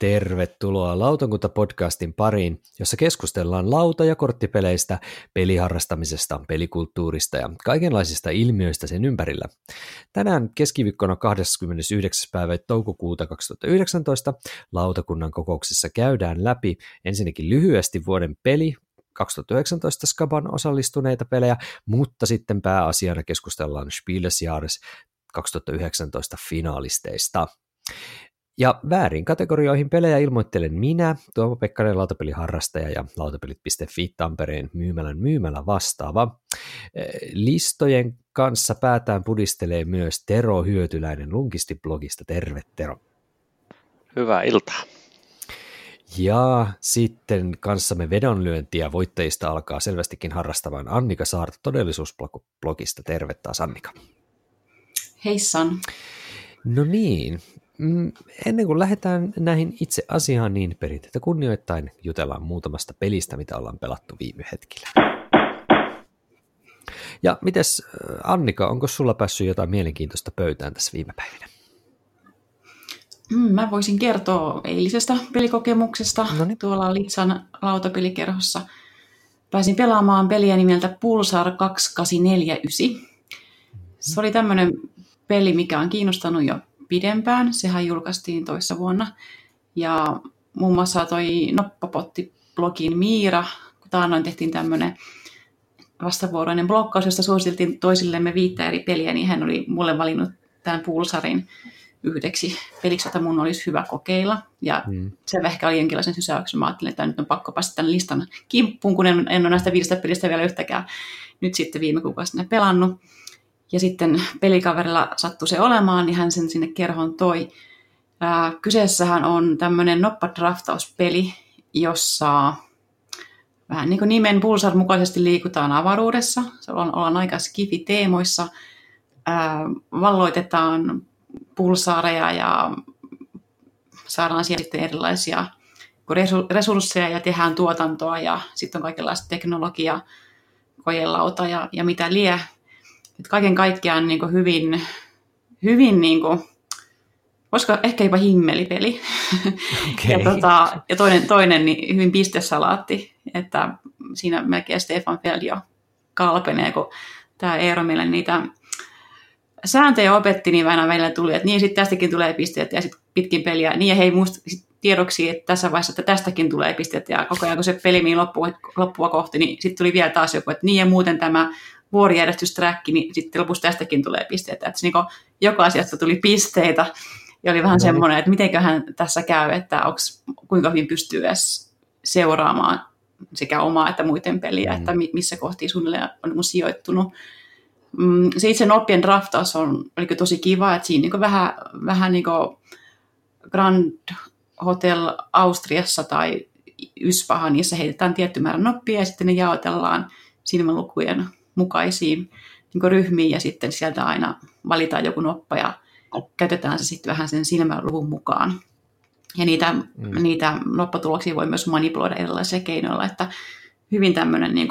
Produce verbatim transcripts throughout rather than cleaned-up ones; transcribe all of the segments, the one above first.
Tervetuloa Lautakunta-podcastin pariin, jossa keskustellaan lauta- ja korttipeleistä, peliharrastamisesta, pelikulttuurista ja kaikenlaisista ilmiöistä sen ympärillä. Tänään keskiviikkona kahdeskymmenesyhdeksäs päivä toukokuuta kaksituhattayhdeksäntoista lautakunnan kokouksessa käydään läpi ensinnäkin lyhyesti vuoden peli, kaksituhattayhdeksäntoista Skaban osallistuneita pelejä, mutta sitten pääasiana keskustellaan Spiel des Jahres kaksituhattayhdeksäntoista finaalisteista. Ja väärin kategorioihin pelejä ilmoittelen minä, Tuomo Pekkanen, lautapeliharrastaja ja lautapelit piste fi Tampereen myymälän myymälä vastaava. Listojen kanssa päätään pudistelee myös Tero Hyötyläinen Lunkisti-blogista. Terve, Tero. Hyvää iltaa. Ja sitten kanssamme vedonlyöntiä voittajista alkaa selvästikin harrastamaan Annika Saarto Todellisuusblogista. Terve taas, Annika. Heissan. No niin. Ennen kuin lähdetään näihin itse asiaan, niin perinteitä kunnioittain jutellaan muutamasta pelistä, mitä ollaan pelattu viime hetkillä. Ja mites Annika, onko sulla päässyt jotain mielenkiintoista pöytään tässä viime päivinä? Mä voisin kertoa eilisestä pelikokemuksesta. Noniin. Tuolla Litsan lautapelikerhossa pääsin pelaamaan peliä nimeltä Pulsar kaksi kahdeksan neljä yhdeksän. Se oli tämmöinen peli, mikä on kiinnostanut jo pidempään. Sehän julkaistiin toissa vuonna. Ja muun muassa toi Noppapotti-blogin Miira, kun taannoin tehtiin tämmöinen vastavuoroinen blokkaus, josta suositeltiin toisillemme viittä eri peliä, niin hän oli mulle valinnut tämän Pulsarin yhdeksi peliksi, jota mun olisi hyvä kokeilla. Ja mm. se ehkä oli jonkinlaisen sysäyksen. Mä ajattelin, että nyt on pakko päästä tämän listan kimppuun, kun en, en ole näistä viidestä pelistä vielä yhtäkään nyt sitten viime kuukausina pelannut. Ja sitten pelikaverilla sattui se olemaan, niin hän sen sinne kerhoon toi. Ää, kyseessähän on tämmöinen noppadraftauspeli, jossa vähän niin kuin nimen Pulsar mukaisesti liikutaan avaruudessa. Se on, ollaan aika skifi-teemoissa. Ää, valloitetaan pulsaareja ja saadaan siellä sitten erilaisia resursseja ja tehdään tuotantoa ja sitten on kaikenlaista teknologiaa, kojelauta ja, ja mitä lie. Et kaiken kaikkiaan niinku hyvin, hyvin niinku, koska ehkä jopa himmelipeli. Okay. ja, tota, ja toinen, toinen niin hyvin pistesalaatti, että siinä melkein Stefan Feld jo kalpenee, kun tämä Eero meille niitä sääntöjä opetti, niin aina välillä tuli, että niin sitten tästäkin tulee pisteet ja sitten pitkin peliä. Niin ja hei musta tiedoksi, että tässä vaiheessa, että tästäkin tulee pisteet ja koko ajan kun se peli meni loppua, loppua kohti, niin sitten tuli vielä taas joku, että niin ja muuten tämä vuorijärjestysträkki, niin sitten lopussa tästäkin tulee pisteitä. Että niin joka asiasta tuli pisteitä ja oli vähän no, semmoinen, että mitenköhän tässä käy, että onks, kuinka hyvin pystyy edes seuraamaan sekä omaa että muiden peliä, mm. että missä kohti suunnilleen on sijoittunut. Se itse noppien draftaus on oliko tosi kiva, että siinä niin vähän, vähän niin Grand Hotel Austriassa tai Yspahan, niissä heitetään tietty määrä noppia ja sitten ne jaotellaan silmälukujen mukaisiin niin ryhmiin ja sitten sieltä aina valitaan joku noppa ja käytetään se sitten vähän sen silmäluvun mukaan. Ja niitä, mm. niitä noppatuloksia voi myös manipuloida erilaisilla keinoilla, että hyvin tämmöinen niin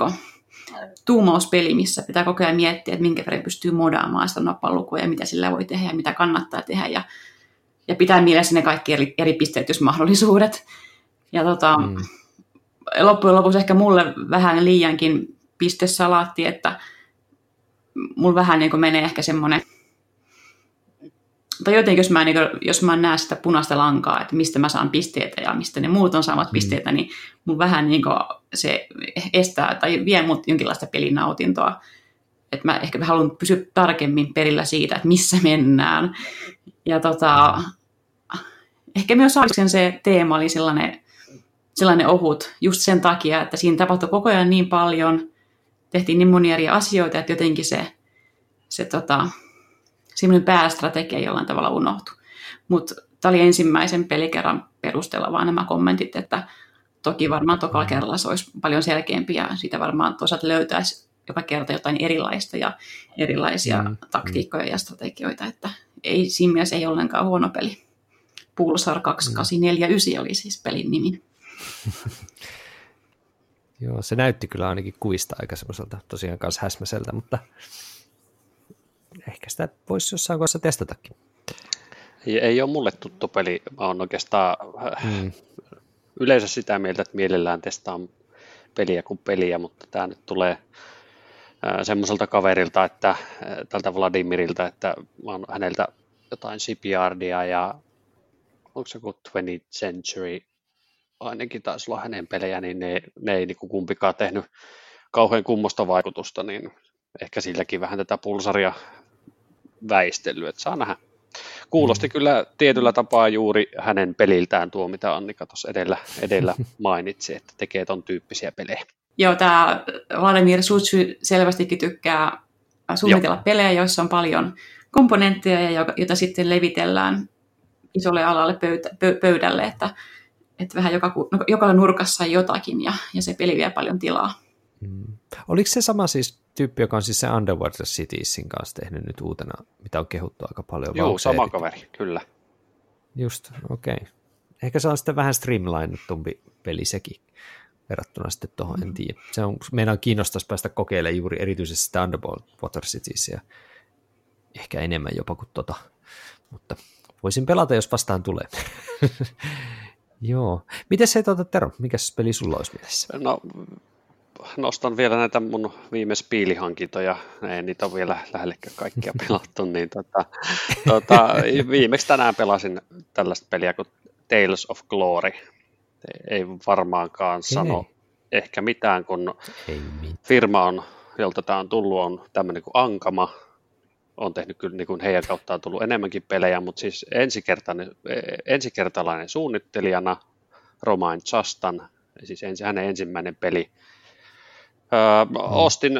tuumauspeli, missä pitää koko ajan miettiä, että minkä verran pystyy modaamaan sitä noppalukua ja mitä sillä voi tehdä ja mitä kannattaa tehdä ja, ja pitää mielessä ne kaikki eri, eri pisteytysmahdollisuudet. Ja tota, mm. loppujen lopuksi ehkä mulle vähän liiankin pistesalaatti, että mulla vähän niin kuin menee ehkä semmoinen, tai jotenkin jos mä, niin kuin, jos mä näen sitä punaista lankaa, että mistä mä saan pisteitä ja mistä ne muut on saamat mm. pisteitä, niin mun vähän niin kuin se estää tai vie mut jonkinlaista pelinautintoa. Että mä ehkä haluan pysyä tarkemmin perillä siitä, että missä mennään. Ja tota, ehkä myös Aliksen se teema oli sellainen, sellainen ohut just sen takia, että siinä tapahtui koko ajan niin paljon, tehtiin niin monia eri asioita, että jotenkin se, se tota, semmoinen päästrategia jollain tavalla unohtui. Mutta tämä oli ensimmäisen pelikerran perusteella vaan nämä kommentit, että toki varmaan tokalla kerralla se olisi paljon selkeämpi ja siitä varmaan toisaalta löytäisi joka kerta jotain erilaista ja erilaisia mm. taktiikkoja ja strategioita, että ei, siinä mielessä ei ollenkaan huono peli. Pulsar kaksi kahdeksan neljä yhdeksän oli siis pelin nimi. Joo, se näytti kyllä ainakin kuvista aika semmoiselta tosiaan kanssa häsmäseltä, mutta ehkä sitä voisi jossain kohdassa testatakin. Ei ole mulle tuttu peli. Mä oon oikeastaan mm. yleensä sitä mieltä, että mielellään testaan peliä kuin peliä, mutta tämä nyt tulee semmoiselta kaverilta, että tältä Vladimirilta, että mä oon häneltä jotain Shipyardia ja onko se joku twentieth Century, ainakin taisi olla hänen pelejä, niin ne, ne ei niinku kumpikaan tehnyt kauhean kummosta vaikutusta, niin ehkä silläkin vähän tätä pulsaria väistellyt, että saa nähdä. Kuulosti mm. kyllä tietyllä tapaa juuri hänen peliltään tuo, mitä Annika tuossa edellä, edellä mainitsi, että tekee ton tyyppisiä pelejä. Joo, tämä Vladimír Suchý selvästikin tykkää suunnitella Joo. pelejä, joissa on paljon komponentteja, joita sitten levitellään isolle alalle pöytä, pöydälle, että, että vähän joka, no, joka nurkassa jotakin ja, ja se peli vie paljon tilaa. Mm. Oliko se sama siis tyyppi, joka on siis se Underwater Citiesin kanssa tehnyt nyt uutena, mitä on kehuttu aika paljon? Joo, sama eri... kaveri, kyllä. Just, okei. Okay. Ehkä se on sitten vähän streamlinedtumpi peli sekin verrattuna sitten tuohon, en tiedä. Se on, meidän kiinnostaisi päästä kokeilemaan juuri erityisesti sitä Underwater Citiesia. Ehkä enemmän jopa kuin tota, mutta voisin pelata, jos vastaan tulee. Joo. Mites hei tuota, Tero, mikäs peli sulla olisi mielessä? No... Nostan vielä näitä mun viime spiilihankintoja, ei niitä ole vielä lähellekään kaikkia pelattu, niin tota, tota, viimeksi tänään pelasin tällaista peliä kuin Tales of Glory. Ei varmaankaan sano ei. Ehkä mitään, kun firma, on, jolta tämä on tullut, on tämmöinen kuin Ankama. On tehnyt kyllä, niin kuin heidän kauttaan tullut enemmänkin pelejä, mutta siis ensikertalainen suunnittelijana Roman Chastan, siis ensi, hänen ensimmäinen peli. Öö, ostin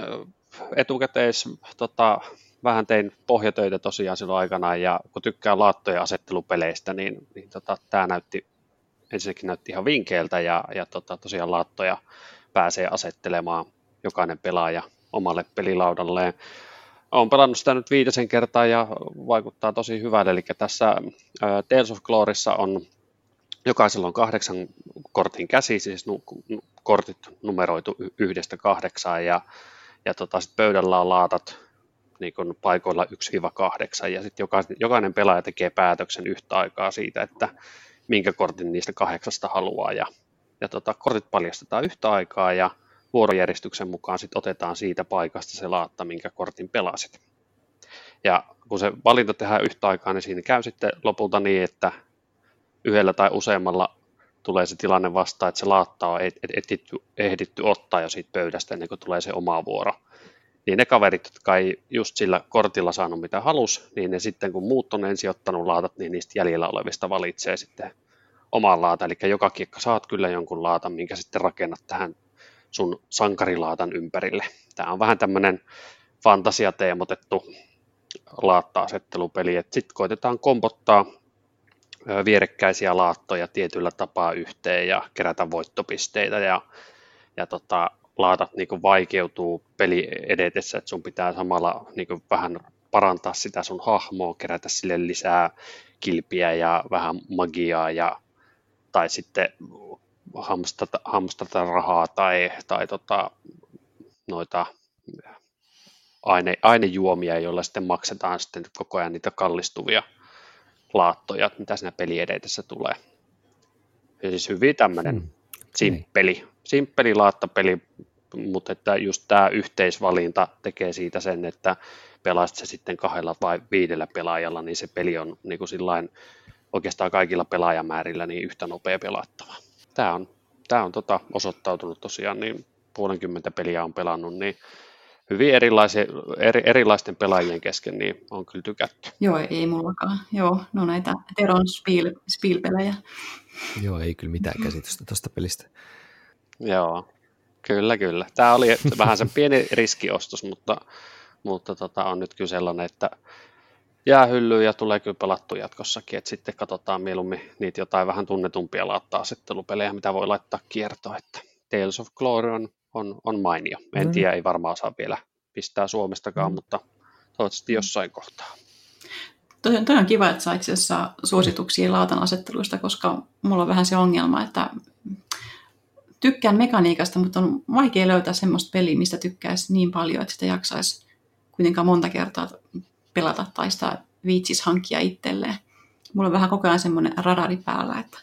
etukäteis, tota, vähän tein pohjatöitä tosiaan silloin aikanaan, ja kun tykkään laattojen asettelupeleistä, niin, niin tota, tämä näytti, ensinnäkin näytti ihan vinkeiltä, ja, ja tota, tosiaan laattoja pääsee asettelemaan jokainen pelaaja omalle pelilaudalleen. Olen pelannut sitä nyt viitisen kertaa, ja vaikuttaa tosi hyvältä, eli tässä öö, Tales of Gloryssa on jokaisella on kahdeksan kortin käsi, siis nu, nu, kortit numeroitu yhdestä kahdeksaan, ja, ja tota, sit pöydällä on laatat niin kun paikoilla yksi kahdeksan, ja sitten jokainen, jokainen pelaaja tekee päätöksen yhtä aikaa siitä, että minkä kortin niistä kahdeksasta haluaa, ja, ja tota, kortit paljastetaan yhtä aikaa, ja vuorojärjestyksen mukaan sit otetaan siitä paikasta se laatta, minkä kortin pelasit. Ja kun se valinta tehdään yhtä aikaa, niin siinä käy sitten lopulta niin, että yhdellä tai useammalla tulee se tilanne vastaan, että se laatta on ehditty, ehditty ottaa jo siitä pöydästä ennen kuin tulee se oma vuoro. Niin ne kaverit, jotka ei just sillä kortilla saanut mitä halusi, niin ne sitten kun muut on ensin ottanut laatat, niin niistä jäljellä olevista valitsee sitten oman laatan. Eli joka kiekka saat kyllä jonkun laatan, minkä sitten rakennat tähän sun sankarilaatan ympärille. Tämä on vähän tämmöinen fantasiateemotettu laatta-asettelupeli, että sitten koitetaan kompottaa vierekkäisiä laattoja tietyllä tapaa yhteen ja kerätä voittopisteitä ja, ja tota, laatat niin kuin vaikeutuu peli edetessä, että sun pitää samalla niin kuin vähän parantaa sitä sun hahmoa, kerätä sille lisää kilpiä ja vähän magiaa ja, tai sitten hamstata, hamstata rahaa tai, tai tota, noita aine, ainejuomia, joilla sitten maksetaan sitten koko ajan niitä kallistuvia laattoja, mitä siinä peliedetessä tulee. Ja siis hyvin tämmöinen mm. simppeli, simppeli laattapeli, mutta että just tämä yhteisvalinta tekee siitä sen, että pelaat se sitten kahdella vai viidellä pelaajalla, niin se peli on niin kuin sillain oikeastaan kaikilla pelaajamäärillä niin yhtä nopea pelattava. Tämä on, tämä on tota osoittautunut tosiaan, niin puolenkymmentä peliä on pelannut, niin hyvin erilaisia, eri, erilaisten pelaajien kesken, niin on kyllä tykätty. Joo, ei mullakaan. Joo, no näitä Teron spiel, spielpelejä. Joo, ei kyllä mitään käsitystä tuosta pelistä. Joo, kyllä, kyllä. Tämä oli vähän sen pieni riskiostos, mutta, mutta tota, on nyt kyllä sellainen, että jää hyllyyn ja tulee kyllä pelattu jatkossakin. Et sitten katsotaan mieluummin niitä jotain vähän tunnetumpia laattaa-asettelupelejä, mitä voi laittaa kiertoon. Että Tales of Glory on On, on mainio. En mm. tiedä, ei varmaan saa vielä pistää Suomestakaan, mutta toivottavasti jossain kohtaa. Toi, toi on kiva, että saa itse asiassa suosituksia laatan asetteluista, koska mulla on vähän se ongelma, että tykkään mekaniikasta, mutta on vaikea löytää semmoista peliä, mistä tykkäisi niin paljon, että sitä jaksaisi kuitenkaan monta kertaa pelata tai sitä viitsisi hankkia itselleen. mulla on vähän koko ajan semmoinen radari päällä, että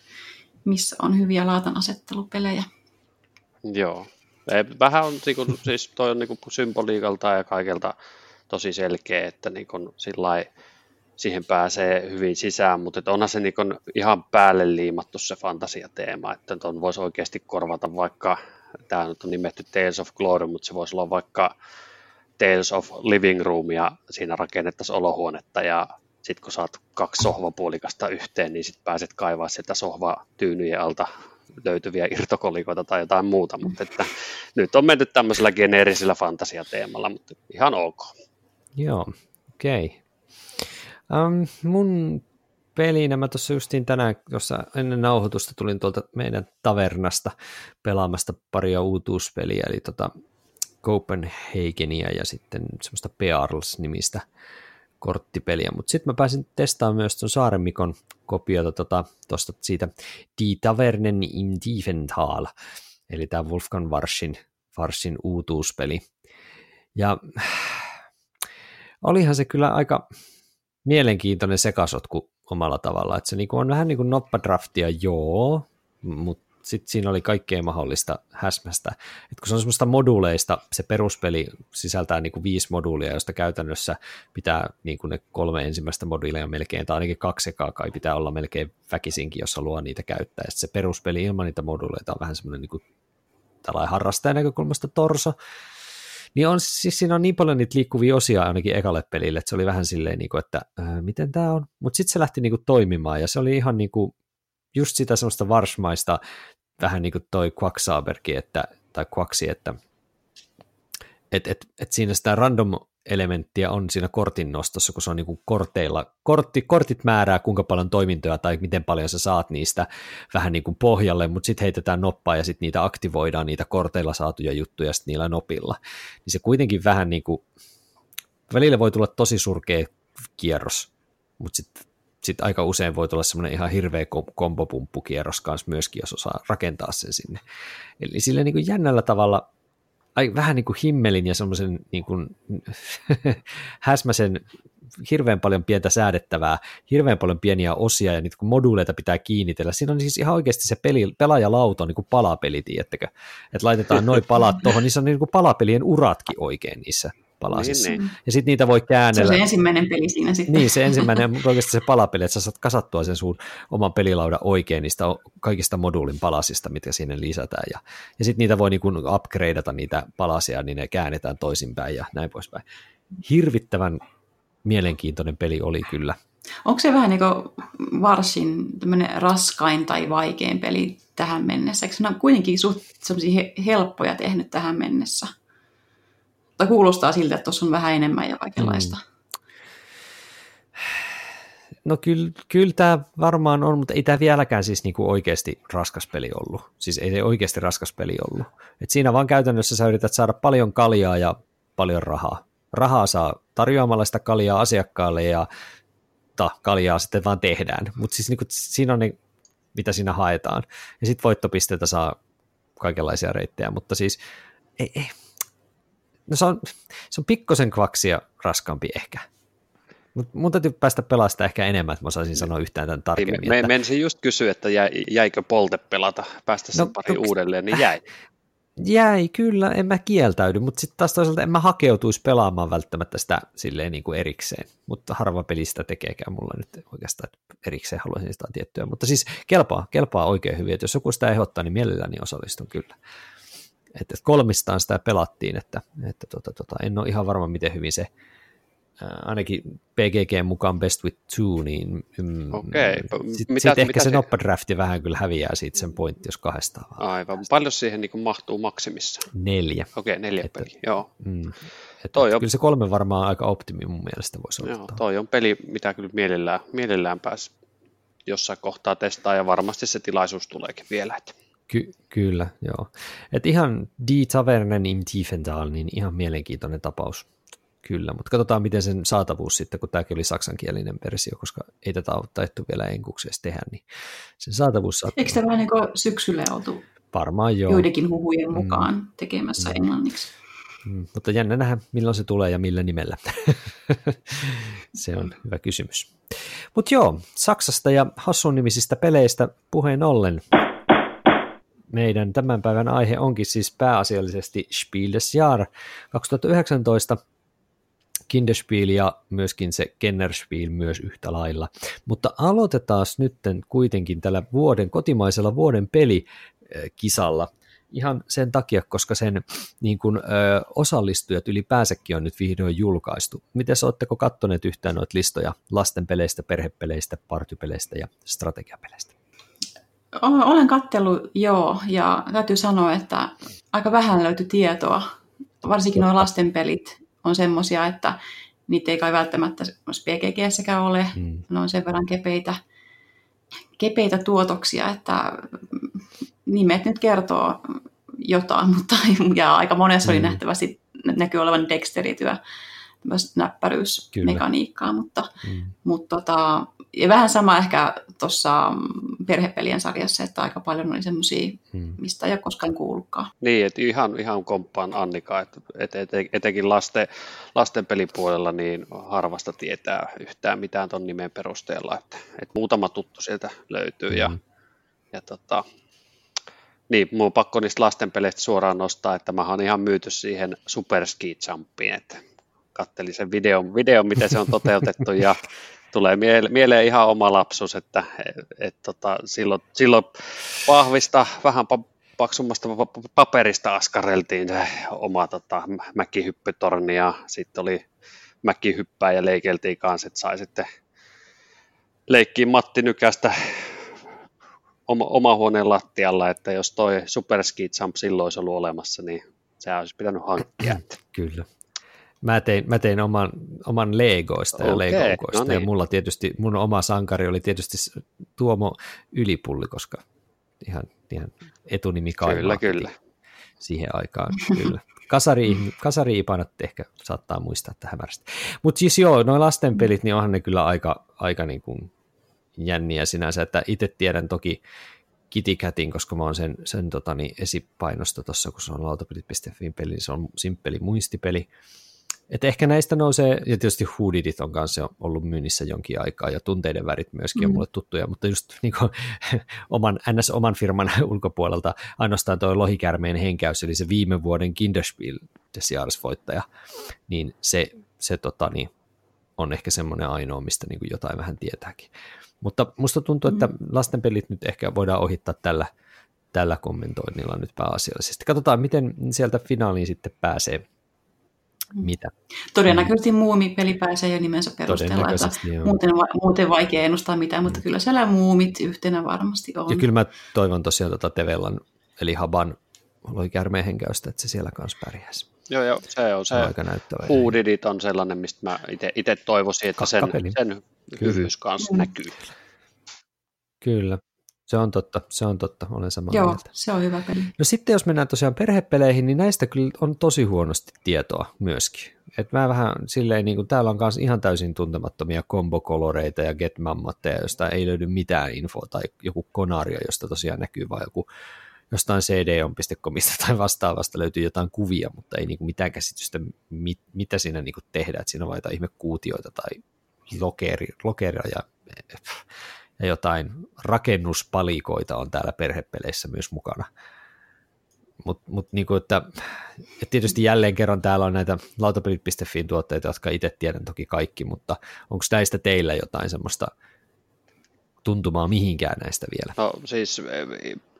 missä on hyviä laatanasettelupelejä. Joo. Vähän on, niin kun, siis toi on niin kun symboliikalta ja kaikelta tosi selkeä, että niin kun sillai, siihen pääsee hyvin sisään, mutta onhan se niin kun ihan päälle liimattu se fantasiateema, että ton voisi oikeasti korvata vaikka, tämä on nimetty Tales of Glory, mutta se voisi olla vaikka Tales of Living Room ja siinä rakennettaisiin olohuonetta ja sitten kun saat kaksi sohvapuolikasta yhteen, niin sitten pääset kaivaa sieltä sohvatyynyjen alta löytyviä irtokolikoita tai jotain muuta, mutta että nyt on mennyt tämmöisellä geneerisellä fantasiateemalla, mutta ihan ok. Joo, okei. Okay. Um, mun pelinä mä tuossa justiin tänään, jossa ennen nauhoitusta tulin tuolta meidän tavernasta pelaamasta paria uutuuspeliä, eli tota Copenhagenia ja sitten semmoista Pearls-nimistä korttipeliä, mutta sitten mä pääsin testaamaan myös tuon Saaren Mikon kopiota tuosta tota, siitä Die Taverne im Tiefendal, eli tämä Wolfgang Warschin, Warschin uutuuspeli. Ja olihan se kyllä aika mielenkiintoinen sekasotku omalla tavalla, että se niinku on vähän niin kuin noppadraftia, joo, mutta sitten siinä oli kaikkea mahdollista häsmästä. Et kun se on semmoista moduuleista, se peruspeli sisältää niinku viisi moduulia, josta käytännössä pitää niinku ne kolme ensimmäistä moduulia melkein, tai ainakin kaksi ekaa kai pitää olla melkein väkisinkin, jos haluaa niitä käyttää. Et se peruspeli ilman niitä moduuleita on vähän semmoinen niinku tällainen harrastajan näkökulmasta torso. Niin on, siis siinä on niin paljon niitä liikkuvia osia ainakin ekalle pelille, että se oli vähän silleen, niinku, että äh, miten tämä on. Mutta sitten se lähti niinku toimimaan, ja se oli ihan niinku just sitä semmoista varsmaista, vähän niin kuin toi Quacksalberkin, että, tai Quacksi, että et, et, et siinä sitä random-elementtiä on siinä kortin nostossa, kun se on niin kuin korteilla. Kortti, kortit määrää, kuinka paljon toimintoja tai miten paljon sä saat niistä vähän niin kuin pohjalle, mutta sitten heitetään noppaa ja sitten niitä aktivoidaan, niitä korteilla saatuja juttuja sitten niillä nopilla. Niin se kuitenkin vähän niin kuin, välillä voi tulla tosi surkea kierros, mutta sitten sitten aika usein voi tulla semmoinen ihan hirveä kombopumppukierros kanssa myöskin, jos osaa rakentaa sen sinne. Eli silleen niin kuin jännällä tavalla, ai, vähän niin kuin himmelin ja semmoisen niin kuin häsmäsen, hirveän paljon pientä säädettävää, hirveän paljon pieniä osia ja niitä moduuleita pitää kiinnitellä. Siinä on siis ihan oikeasti se peli, pelaajalauta on niin kuin palapeli, tiedättekö? Että laitetaan noi palat tuohon, niin se on niin kuin palapelien uratkin oikein niissä palasissa. Niin, niin. Ja sitten niitä voi käännellä. Se on se ensimmäinen peli siinä sitten. Niin, se ensimmäinen oikeasti se palapeli, että sä saat kasattua sen sun oman pelilaudan oikein niistä kaikista moduulin palasista, mitkä sinne lisätään. Ja, ja sitten niitä voi niinku upgradeata niitä palasia, niin ne käännetään toisinpäin ja näin poispäin. Hirvittävän mielenkiintoinen peli oli kyllä. Onko se vähän niin kuin varsin raskain tai vaikein peli tähän mennessä? Eikö se on kuitenkin suht sellaisia helppoja tehnyt tähän mennessä? Mutta kuulostaa siltä, että tuossa on vähän enemmän ja kaikenlaista. No kyllä, kyllä tämä varmaan on, mutta ei tämä vieläkään siis niinku oikeasti raskas peli ollut. Siis ei se oikeasti raskas peli ollut. Et siinä vaan käytännössä sä yrität saada paljon kaljaa ja paljon rahaa. Rahaa saa tarjoamalla sitä kaljaa asiakkaalle ja ta, kaljaa sitten vaan tehdään. Mutta siis niinku, siinä on ne, mitä siinä haetaan. Ja sitten voittopisteitä saa kaikenlaisia reittejä, mutta siis ei, ei. No se on, se on pikkosen kvaksia raskaampi ehkä. Mutta mun täytyy päästä pelaamaan sitä ehkä enemmän, että mä osaisin sanoa yhtään tämän tarkemmin. Me, me, me ensin just kysyä, että jäi, jäikö polte pelata, päästä sen no, pari tuks... uudelleen, niin jäi. Jäi, kyllä, en mä kieltäydy, mutta sitten taas toisaalta en mä hakeutuisi pelaamaan välttämättä sitä silleen niin kuin erikseen, mutta harva peli sitä tekeekään mulla nyt oikeastaan, erikseen haluaisin sitä tiettyä, mutta siis kelpaa, kelpaa oikein hyvin, että jos joku sitä ehdottaa, niin mielelläni osallistun kyllä. Että kolmistaan sitä pelattiin, että, että tota, tota, en ole ihan varma, miten hyvin se, ää, ainakin P G G mukaan best with two, niin mm, okay. Sitten sit ehkä se noppadrafti vähän kyllä häviää siitä sen pointti, jos kahdestaan. Aivan, paljon siihen niin mahtuu maksimissa? Neljä. Okei, okay, neljä että, peli, joo. Mm, että, on... Kyllä se kolme varmaan aika optimi mun mielestä voisi olla. Joo, toi on peli, mitä kyllä mielellään, mielellään pääsi jossain kohtaa testaa ja varmasti se tilaisuus tuleekin vielä, että. Ky- kyllä, joo. Et ihan Die Taverne im Tiefendal, niin ihan mielenkiintoinen tapaus, kyllä. Mutta katsotaan, miten sen saatavuus sitten, kun tämäkin oli saksankielinen versio, koska ei tätä ole taittu vielä enkuksi edes tehdä, niin sen saatavuus saattaa. Eikö tämä niin kuin syksyllä oltu varmaan joo. Joidenkin huhujen mukaan mm. tekemässä mm. englanniksi? Mm. Mutta jännä nähdä, milloin se tulee ja millä nimellä. Se on hyvä kysymys. Mutta joo, Saksasta ja hassun nimisistä peleistä puheen ollen. Meidän tämän päivän aihe onkin siis pääasiallisesti Spiel des Jahres kaksituhattayhdeksäntoista, Kinderspiel ja myöskin se Kennerspiel myös yhtä lailla. Mutta aloitetaan nyt kuitenkin tällä vuoden, kotimaisella vuoden pelikisalla. Ihan sen takia, koska sen niin kun, ö, osallistujat ylipäänsäkin on nyt vihdoin julkaistu. Mites ootteko kattoneet yhtään noita listoja lastenpeleistä, perhepeleistä, partypeleistä ja strategiapeleistä? Olen kattellut, joo, ja täytyy sanoa, että aika vähän löytyi tietoa. Varsinkin nuo lastenpelit on semmoisia, että niitä ei kai välttämättä P G G:ssäkään ole. Hmm. Ne on sen verran kepeitä, kepeitä tuotoksia, että nimet nyt kertoo jotain, mutta ja aika monessa oli mm. nähtävästi, näkyy olevan dexterityä, näppäryysmekaniikkaa, mutta, mm. mutta tota, ja vähän sama ehkä tuossa perhepelien sarjassa, että aika paljon oli semmoisia, mm. mistä ei ole koskaan kuullutkaan. Niin, että ihan, ihan komppaan Annika, että et, et, et, etenkin lasten, lasten pelipuolella niin harvasta tietää yhtään mitään ton nimen perusteella, että et muutama tuttu sieltä löytyy ja, mm. ja tota... Niin, mun on pakko niistä lastenpeleistä suoraan nostaa, että mä oon ihan myyty siihen Super Ski Jumpiin, että kattelin sen videon, videon, miten se on toteutettu ja tulee miele- mieleen ihan oma lapsuus, että et, tota, silloin, silloin vahvista vähän pa- paksummasta pa- paperista askareltiin se oma tota, mäkihyppytorni ja sitten oli mäkihyppää ja leikeltiin kanssa, että sai sitten leikkiin Matti Nykästä oma huoneen lattialla, että jos toi Super Ski Jump silloin olisi ollut olemassa, niin sehän olisi pitänyt hankkia. Kyllä. Mä tein, mä tein oman, oman Legoista ja okay, Legoukoista, no niin. Ja mulla tietysti, mun oma sankari oli tietysti Tuomo Ylipulli, koska ihan, ihan etunimi kaivaa. Kyllä, kyllä. Siihen aikaan, kyllä. Kasari, kasari-ipanat ehkä saattaa muistaa että hämärästi. Mutta siis joo, noi lastenpelit, niin onhan ne kyllä aika, aika niin kuin jänniä sinänsä, että itse tiedän toki Kitty Catin, koska mä oon sen, sen totani, esipainosta tuossa, kun se on lautapelit piste fi peli, niin se on simppeli muistipeli. Et ehkä näistä nousee, ja tietysti Who Did It on kanssa ollut myynnissä jonkin aikaa, ja Tunteiden värit myöskin mm. on mulle tuttuja, mutta just niin kuin, oman, ns. Oman firman ulkopuolelta ainoastaan tuo Lohikärmeen henkäys, eli se viime vuoden Kinderspiel des Jahres voittaja, niin se, se totani, on ehkä semmoinen ainoa, mistä niin kuin jotain vähän tietääkin. Mutta musta tuntuu, että lastenpelit nyt ehkä voidaan ohittaa tällä, tällä kommentoinnilla nyt pääasiallisesti. Katsotaan, miten sieltä finaaliin sitten pääsee. Mitä? Todennäköisesti Muumi-peli pääsee jo nimensä perusteella. Muuten, muuten vaikea ennustaa mitään, mutta mm. kyllä siellä Muumit yhtenä varmasti on. Ja kyllä mä toivon tosiaan tota Tevellan, eli Haban Lohikärmeen henkäystä, että se siellä kanssa pärjäisi. Joo, joo, se on se. Who Did It on sellainen, mistä mä itse toivoisin, että sen, sen hyvyys kanssa mm. näkyy. Kyllä, se on totta, se on totta, olen samaa joo, mieltä. Joo, se on hyvä peli. No sitten jos mennään tosiaan perhepeleihin, niin näistä kyllä on tosi huonosti tietoa myöskin. Että mä vähän silleen, niin kuin täällä on kanssa ihan täysin tuntemattomia kombokoloreita ja getmammatteja, josta ei löydy mitään infoa, tai joku konario, josta tosiaan näkyy vaan joku jostain c d on piste comista tai vastaavasta löytyy jotain kuvia, mutta ei niinku mitään käsitystä, mit, mitä siinä niinku tehdään. Et siinä on vain jotain ihmekuutioita tai lokeri, lokeria ja, ja jotain rakennuspalikoita on täällä perhepeleissä myös mukana. Mutta mut niinku, että et tietysti jälleen kerran täällä on näitä lautapelit piste fin tuotteita, jotka itse tiedän toki kaikki, mutta onko näistä teillä jotain semmoista tuntumaan mihinkään näistä vielä? No siis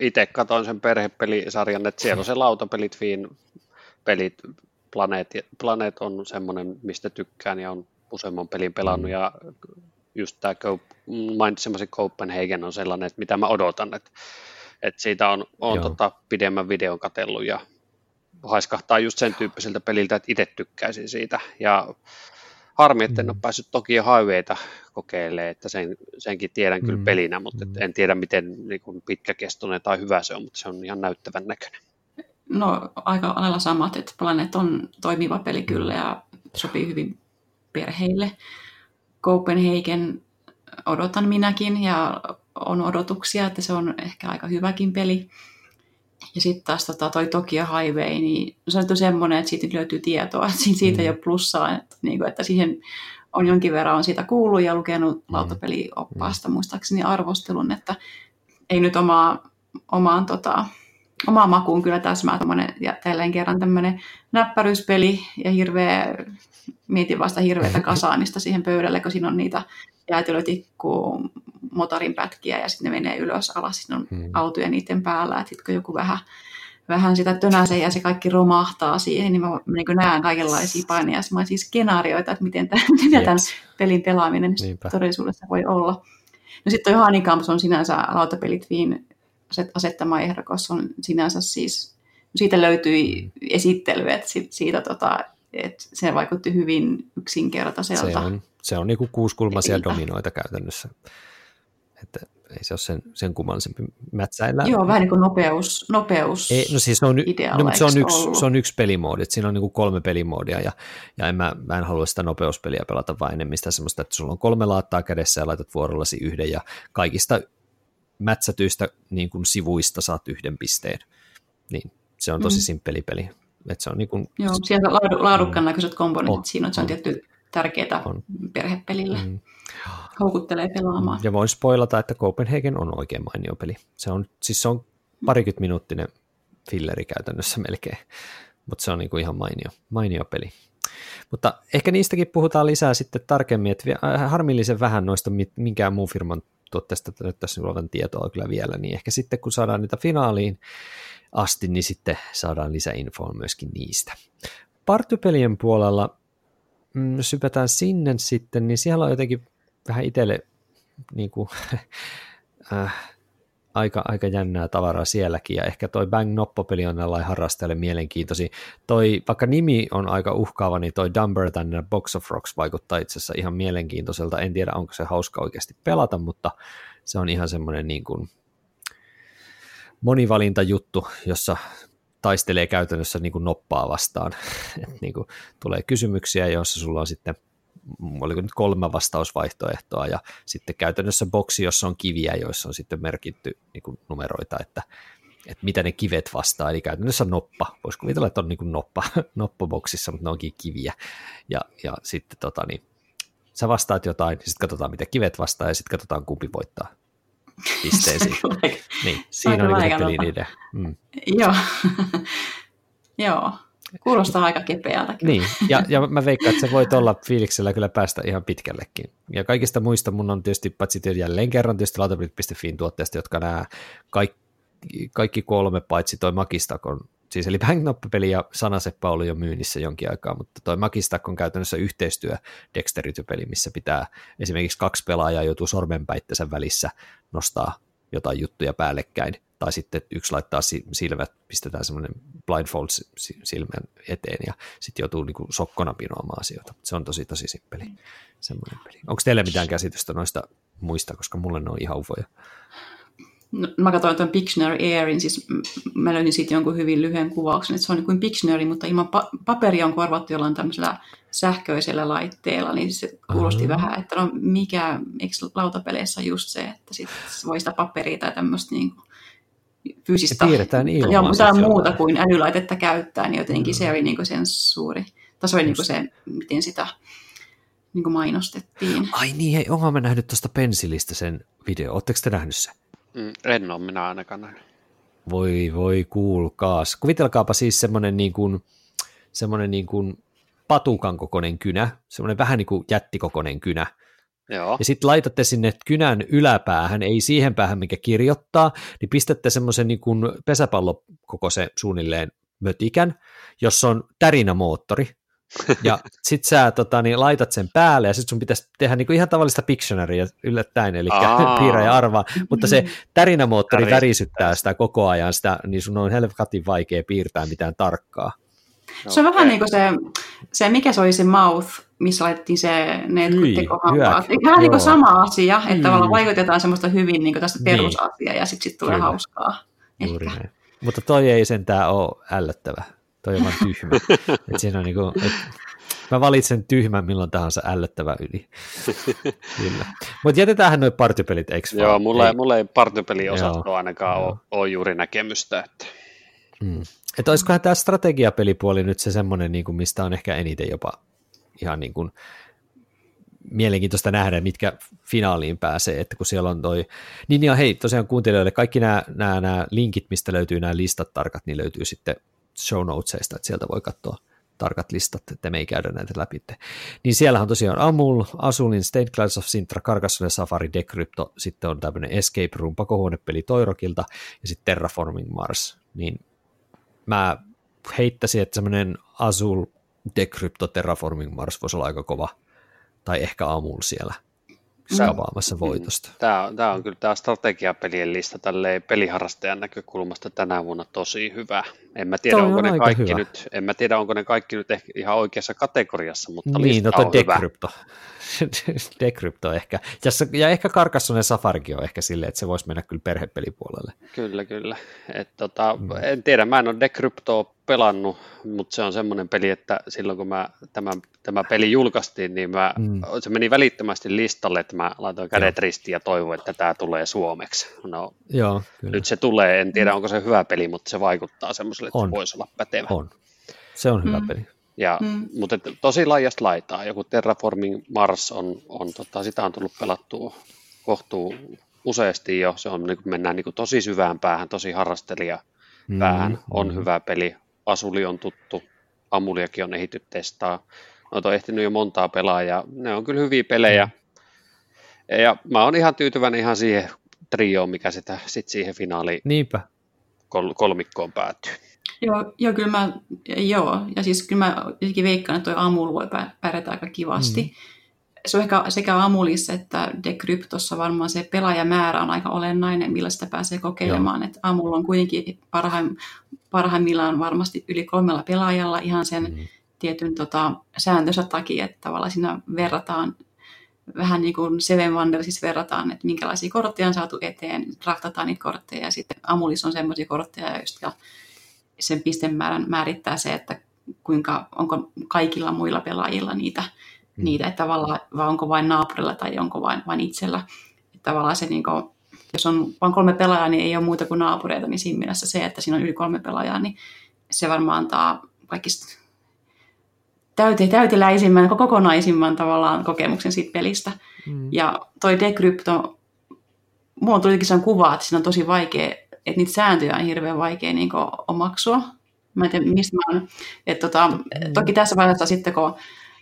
itse katsoin sen perhepelisarjan, että siellä on se lautapelit, fiin, pelit, planeet, planeet on semmoinen, mistä tykkään ja on useamman pelin pelannut ja just tämä mainitsemasi Copenhagen on sellainen, että mitä mä odotan, että, että siitä on, on tota pidemmän videon katsellut ja haiskahtaa just sen tyyppiseltä peliltä, että itse tykkäisin siitä ja harmi, että en ole päässyt toki Highwayta kokeilemaan, että sen, senkin tiedän kyllä pelinä, mutta en tiedä miten niin kuin pitkäkestoinen tai hyvä se on, mutta se on ihan näyttävän näköinen. No aika lailla samat, että Planet on toimiva peli kyllä ja sopii hyvin perheille. Copenhagen odotan minäkin ja on odotuksia, että se on ehkä aika hyväkin peli. Ja sitten taas tota, toi Tokyo Highway, niin se on semmoinen, että siitä löytyy tietoa, että siitä mm. ei ole plussaa, että, niin kuin, että siihen on jonkin verran on siitä kuullut ja lukenut lautapelioppaasta muistaakseni arvostelun, että ei nyt omaa, omaan, tota, omaan makuun kyllä täsmää tommonen, ja tälleen kerran tämmöinen näppäryyspeli ja hirveä, mietin vasta hirveätä kasaamista siihen pöydälle, kun siinä on niitä jäätelötikkuun motorin pätkiä ja sitten ne menee ylös alas, sitten on hmm. autoja niiden päällä, että sitten joku vähän, vähän sitä tönäsee ja se kaikki romahtaa siihen, niin mä niin näen kaikenlaisia painajaismaisia skenaarioita, että miten tämän, yes. tämän pelin pelaaminen todellisuudessa voi olla. No sitten toi Hanikamps on sinänsä lautapelitviin asettama ehdokas, on sinänsä siis, siitä löytyi hmm. esittely, että siitä tota, et se vaikutti hyvin yksinkertaiselta. Se on, se on niinku kuusikulmaisia dominoita käytännössä. Että ei se ole sen, sen kummallisempi mätsäillä. Joo, vähän niin kuin nopeus, nopeus ei, no siis on, idealla, no, mutta se on yksi, se on yksi pelimoodi, että siinä on niin kuin kolme pelimoodia, ja, ja en, mä, mä en halua sitä nopeuspeliä pelata, vaan enemmän sitä semmoista, että sulla on kolme laattaa kädessä ja laitat vuorollasi yhden, ja kaikista mätsätyistä niin kuin sivuista saat yhden pisteen. Niin, se on tosi mm. simppeli peli. Että se on niin kuin, joo, sieltä laadu, laadukkaan näköiset komponentit on, siinä, että se on, on tietty tärkeää on perhepelille. Mm. Houkuttelee pelaamaan. Ja voin spoilata, että Copenhagen on oikein mainio peli. Se on, siis se on parikymmentä minuuttinen filleri käytännössä melkein, mutta se on niin kuin ihan mainio, mainio peli. Mutta ehkä niistäkin puhutaan lisää sitten tarkemmin, että harmillisen vähän noista minkään muun firman tuotteesta tässä olevan tietoa kyllä vielä, niin ehkä sitten kun saadaan niitä finaaliin asti, niin sitten saadaan lisäinfoa myöskin niistä. Partypelien puolella, jos hypätään sinne sitten, niin siellä on jotenkin vähän itselle niin kuin, äh, aika, aika jännää tavaraa sielläkin, ja ehkä toi Bang Noppo-peli on näillä harrastajille mielenkiintoisia. Toi, vaikka nimi on aika uhkaava, niin toi Dumber tänne Box of Rocks vaikuttaa itse asiassa ihan mielenkiintoiselta. En tiedä, onko se hauska oikeasti pelata, mutta se on ihan semmoinen niin kuin monivalintajuttu, jossa taistelee käytännössä niin kuin noppaa vastaan. Et niin kuin tulee kysymyksiä, joissa sulla on sitten, oliko nyt kolme vastausvaihtoehtoa, ja sitten käytännössä boksi, jossa on kiviä, joissa on sitten merkitty niin kuin numeroita, että, että mitä ne kivet vastaa, eli käytännössä noppa. Voisi kuvitella, että on niin kuin noppa, noppoboksissa, mutta ne onkin kiviä, ja, ja sitten tota, niin, sä vastaat jotain, sitten katsotaan, mitä kivet vastaa, ja sitten katsotaan, kumpi voittaa. Pisteisiin. Niin, siinä on niin pelin idea. Mm. Joo. Joo, kuulostaa aika kepeältä. Niin, ja, ja mä veikkaan, että sä voit olla fiiliksellä kyllä päästä ihan pitkällekin. Ja kaikista muista mun on tietysti, patsi jälleen kerran tietysti lautapelit piste fiin tuotteista, jotka nämä kaikki, kaikki kolme, paitsi toi Magistakon, siis eli Bang Noppa-peli ja Sanaseppa oli jo myynnissä jonkin aikaa, mutta toi Magistak on käytännössä yhteistyö Dexterity-peli, missä pitää esimerkiksi kaksi pelaajaa joutuu sormenpäittensä välissä nostaa jotain juttuja päällekkäin, tai sitten yksi laittaa silmät, pistetään semmoinen blindfold silmän eteen, ja sitten joutuu niinku sokkona pinoamaan asioita. Se on tosi tosi simppeli, semmoinen peli. Onko teillä mitään käsitystä noista muista, koska mulle ne on ihan ufoja? No, mä katsoin tuon Pictionary Airin, siis mä löydin siitä jonkun hyvin lyhyen kuvauksen, että se on niin kuin Pictionary, mutta ilman pa- paperia on korvattu jollain tämmöisellä sähköisellä laitteella, niin se kuulosti uh-huh. vähän, että no mikä, eikö lautapeleissä just se, että sit voi sitä paperia tai tämmöistä niin kuin fyysistä, ja mitään muuta kuin älylaitetta käyttää, niin jotenkin mm. se oli niin kuin sen suuri, tai se oli niin kuin se, miten sitä niin kuin mainostettiin. Ai niin, hei, onhan mä nähnyt tuosta pensilistä sen video, ootteko te nähnyt sen? En ole minä ainakaan näin. Voi, voi, kuulkaas. Kuvitelkaapa siis semmoinen niin kuin, semmoinen niin kuin patukan kokoinen kynä, semmoinen vähän niin kuin jättikokoinen kynä. Joo. Ja sitten laitatte sinne kynän yläpäähän, ei siihen päähän, mikä kirjoittaa, niin pistätte semmoisen niin kuin pesäpallokokoisen suunnilleen mötikän, jossa on tärinamoottori. Ja sit sä tota, niin laitat sen päälle, ja sit sun pitäisi tehdä niinku ihan tavallista Pictionarya yllättäen, eli piirrä ja arvaa, mutta se tärinämoottori Tärin. värisyttää sitä koko ajan, sitä, niin sun on helvetin vaikea piirtää mitään tarkkaa. No, se on okay. vähän niin kuin se, se, mikä se oli se mouth, missä laitettiin se, ne tekohampaat. Vähän niin kuin sama asia, että mm. tavallaan vaikutetaan semmoista hyvin niin kuin tästä perusasiaa, ja sit, sit tulee Kyllä. hauskaa. Juuri näin. Mutta toi ei sentään ole ällöttävä. Toi on vaan tyhmä. Et siinä on niinku, et mä valitsen tyhmän milloin tahansa ällöttävä yli. Kyllä. Mutta jätetäänhän noi partypelit, eikö vaan? Joo, mulla ei, mulla ei partypeliosastoa ainakaan ole, ole juuri näkemystä. Että mm. et olisikohan tämä strategiapelipuoli nyt se semmoinen, niinku, mistä on ehkä eniten jopa ihan niin kuin mielenkiintoista nähdä, mitkä finaaliin pääsee, että kun siellä on toi, niin ja hei, tosiaan kuuntelijoille kaikki nämä, nämä, nämä linkit, mistä löytyy nämä listat tarkat, niin löytyy sitten show notesista, että sieltä voi katsoa tarkat listat, että me ei käydä näitä läpi. Niin siellä on tosiaan Amul, Azulin, State Class of Sintra, Carcassonne, Safari, Decrypto, sitten on tämmöinen Escape Room, pakohuonepeli Toirokilta ja sitten Terraforming Mars, niin mä heittäisin, että semmoinen Azul, Decrypto, Terraforming Mars voisi olla aika kova, tai ehkä Amul siellä skavaamassa voitosta. Tämä on, tämä on kyllä tämä strategiapelien lista tälleen peliharrastajan näkökulmasta tänä vuonna tosi hyvä. En mä tiedä, on onko ne kaikki hyvä. nyt, en mä tiedä, onko ne kaikki nyt ehkä ihan oikeassa kategoriassa, mutta niin, lista on Decrypto. Hyvä. Decrypto ehkä. Ja ehkä Carcassonne Safarikin on ehkä silleen, että se voisi mennä kyllä perhepelipuolelle. Kyllä, kyllä. Et tota, mm. En tiedä, mä en ole Decryptoa pelannut, mutta se on semmoinen peli, että silloin kun mä tämän, tämä peli julkaistiin, niin mä, mm. se meni välittömästi listalle, että mä laitoin kädet ristiin ja toivoin, että tämä tulee suomeksi. No, joo, nyt se tulee, en tiedä onko se hyvä peli, mutta se vaikuttaa semmoiselle, että on. Voisi olla pätevä. On. Se on hyvä mm. peli. Ja, mm. Mutta tosi laajasta laitaa, joku Terraforming Mars, on, on, tota, sitä on tullut pelattua kohtuu useasti jo, se on, niin mennään niin tosi syvään päähän, tosi harrastelija päähän, mm. on mm. hyvä peli. Asuli on tuttu, Amuliakin on ehitty testaa. Noita on ehtinyt jo montaa pelaajaa. Ne on kyllä hyviä pelejä. Ja mä oon ihan tyytyväinen ihan siihen trioon, mikä sitä, sit siihen finaaliin Niinpä. Kol- kolmikkoon päätyy. Joo, joo, kyllä mä, joo. Ja siis kyllä mä veikkaan, että toi Amul voi pärjätä aika kivasti. Mm. Se on ehkä sekä Amulissa että Decryptossa varmaan se pelaajamäärä on aika olennainen, millä sitä pääsee kokeilemaan. Että Amul on kuitenkin parhaim, parhaimmillaan varmasti yli kolmella pelaajalla ihan sen mm. tietyn tota, sääntönsä takia, että tavallaan siinä verrataan, vähän niin kuin Seven Wonder, siis verrataan, että minkälaisia kortteja on saatu eteen, draftataan niitä kortteja ja sitten Amulissa on semmoisia kortteja, joista sen pistemäärän määrittää se, että kuinka, onko kaikilla muilla pelaajilla niitä, mm. niitä että tavallaan, vai onko vain naapurilla tai onko vain, vain itsellä. Että tavallaan se, niin kuin, jos on vain kolme pelaajaa, niin ei ole muuta kuin naapureita, niin siinä mielessä se, että siinä on yli kolme pelaajaa, niin se varmaan antaa kaikista täyte, täyteläisimmän, kokonaisimman tavallaan kokemuksen siitä pelistä. Mm. Ja toi Decrypto, mulla on tulikin sen kuva, että siinä on tosi vaikea, että niitä sääntöjä on hirveän vaikea niin kuin omaksua. Mä en tiedä, mistä mä oon. Tota, mm. Toki tässä vaiheessa sitten, kun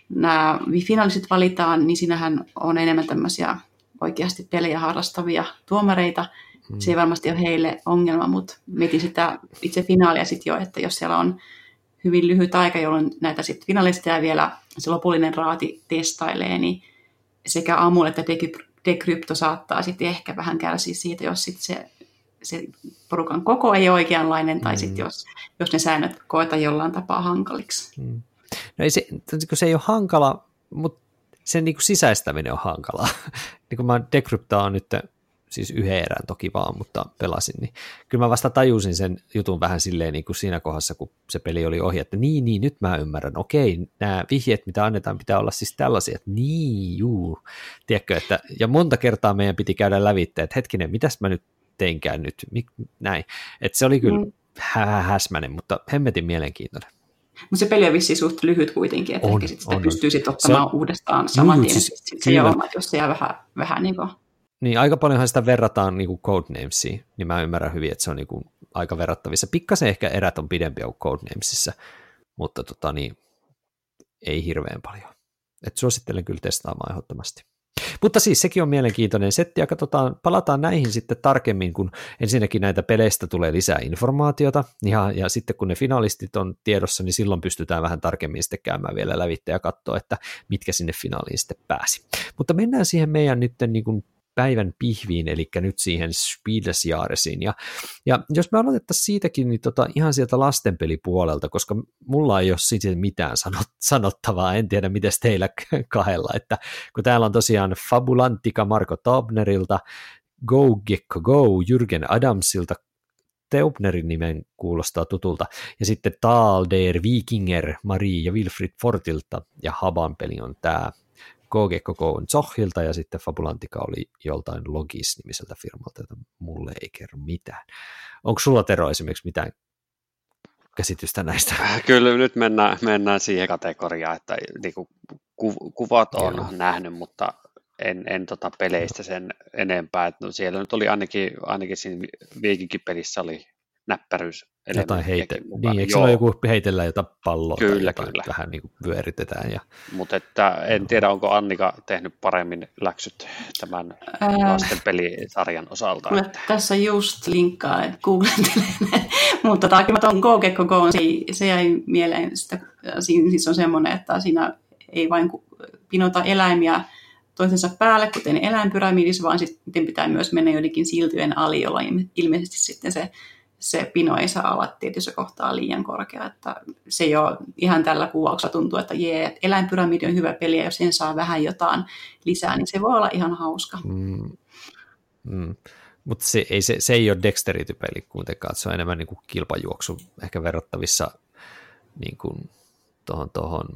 nämä finaaliset valitaan, niin siinähän on enemmän tämmöisiä oikeasti pelejä harrastavia tuomareita. Mm. Se ei varmasti ole heille ongelma, mutta mietin sitä itse finaalia sitten jo, että jos siellä on hyvin lyhyt aika, jolloin näitä sitten finalisteja vielä se lopullinen raati testailee, niin sekä Amul että Decrypto saattaa sitten ehkä vähän kärsiä siitä, jos sitten se, se porukan koko ei ole oikeanlainen, tai mm. sitten jos, jos ne säännöt koetaan jollain tapaa hankaliksi. Mm. No ei se, se ei ole hankala, mutta sen niin kuin sisäistäminen on hankalaa. Niin kuin mä Decryptaan nyt, siis yhden erään toki vaan, mutta pelasin, niin kyllä mä vasta tajusin sen jutun vähän silleen niin kuin siinä kohdassa, kun se peli oli ohi, että niin, niin, nyt mä ymmärrän, okei, nämä vihjeet, mitä annetaan, pitää olla siis tällaisia, että niin, juu, tiedätkö, että, ja monta kertaa meidän piti käydä lävitteen, että hetkinen, mitäs mä nyt teinkään nyt, Mik, näin, että se oli kyllä mm. häsmäinen, mutta hemmetin mielenkiintoinen. Mutta se peli on vissiin suht lyhyt kuitenkin, että on, ehkä sit sitä on, pystyy sitten ottamaan on, uudestaan saman tien, siis, se joo, jos se jää vähän, vähän niin kuin niin aika paljonhan sitä verrataan niin kuin Codenamesiin, niin mä ymmärrän hyvin, että se on niin kuin aika verrattavissa. Pikkasen ehkä erät on pidempiä kuin Codenamesissa, mutta tota niin, ei hirveän paljon. Et suosittelen kyllä testaamaan ehdottomasti. Mutta siis sekin on mielenkiintoinen setti, ja katsotaan, palataan näihin sitten tarkemmin, kun ensinnäkin näitä peleistä tulee lisää informaatiota, ja, ja sitten kun ne finalistit on tiedossa, niin silloin pystytään vähän tarkemmin sitten käymään vielä lävitse ja katsoa, että mitkä sinne finaaliin sitten pääsi. Mutta mennään siihen meidän nyt niin kuin päivän pihviin, eli nyt siihen Spiel des Jahresiin. Ja, ja jos me aloitettaisiin siitäkin, niin tota, ihan sieltä lastenpelipuolelta, koska mulla ei ole siitä mitään sanottavaa, en tiedä miten teillä kahdella, että kun täällä on tosiaan Fabulantika Marko Taubnerilta, Go Gekko Go Jürgen Adamsilta, Teubnerin nimen kuulostaa tutulta, ja sitten Tal der Wikinger, Marie ja Wilfried Fortilta, ja Haban peli on tämä K G K K on Zohilta, ja sitten Fabulantika oli joltain Logis-nimiseltä firmalta, jota mulle ei kerro mitään. Onko sulla, Tero, esimerkiksi mitään käsitystä näistä? Kyllä nyt mennään, mennään siihen kategoriaan, että niin kuin ku, kuvat on Joo. nähnyt, mutta en, en tota peleistä sen enempää. No siellä nyt oli ainakin, ainakin siinä viikinkin pelissä oli näppäryys. Jotain heite. Niin, eikö ole joku heitellään jotain palloa kyllä, tai jotain, kyllä. vähän niin kuin vyöritetään. Ja... Mutta en tiedä, onko Annika tehnyt paremmin läksyt tämän Ää... lasten pelisarjan osalta. Mä että... tässä just linkkaan googlentelen, mutta tarkemmaton Go-Gekko Go on, se, se jäi mieleen. Sitä, siis on semmoinen, että siinä ei vain pinota eläimiä toisensa päälle, kuten eläinpyramiidissa, vaan sitten pitää myös mennä joidenkin siltyjen ali, jolla ilmeisesti sitten se se pino ei saa olla tietyssä kohtaa liian korkea, että se ei ole ihan tällä kuvauksella tuntuu, että jee, eläinpyramidi on hyvä peli, ja jos sen saa vähän jotain lisää, niin se voi olla ihan hauska. Mm. Mm. Mutta se ei, se, se ei ole dexterity-peli kuitenkaan, se on enemmän niin kuin kilpajuoksu, ehkä verrattavissa niin kuin tohon, tohon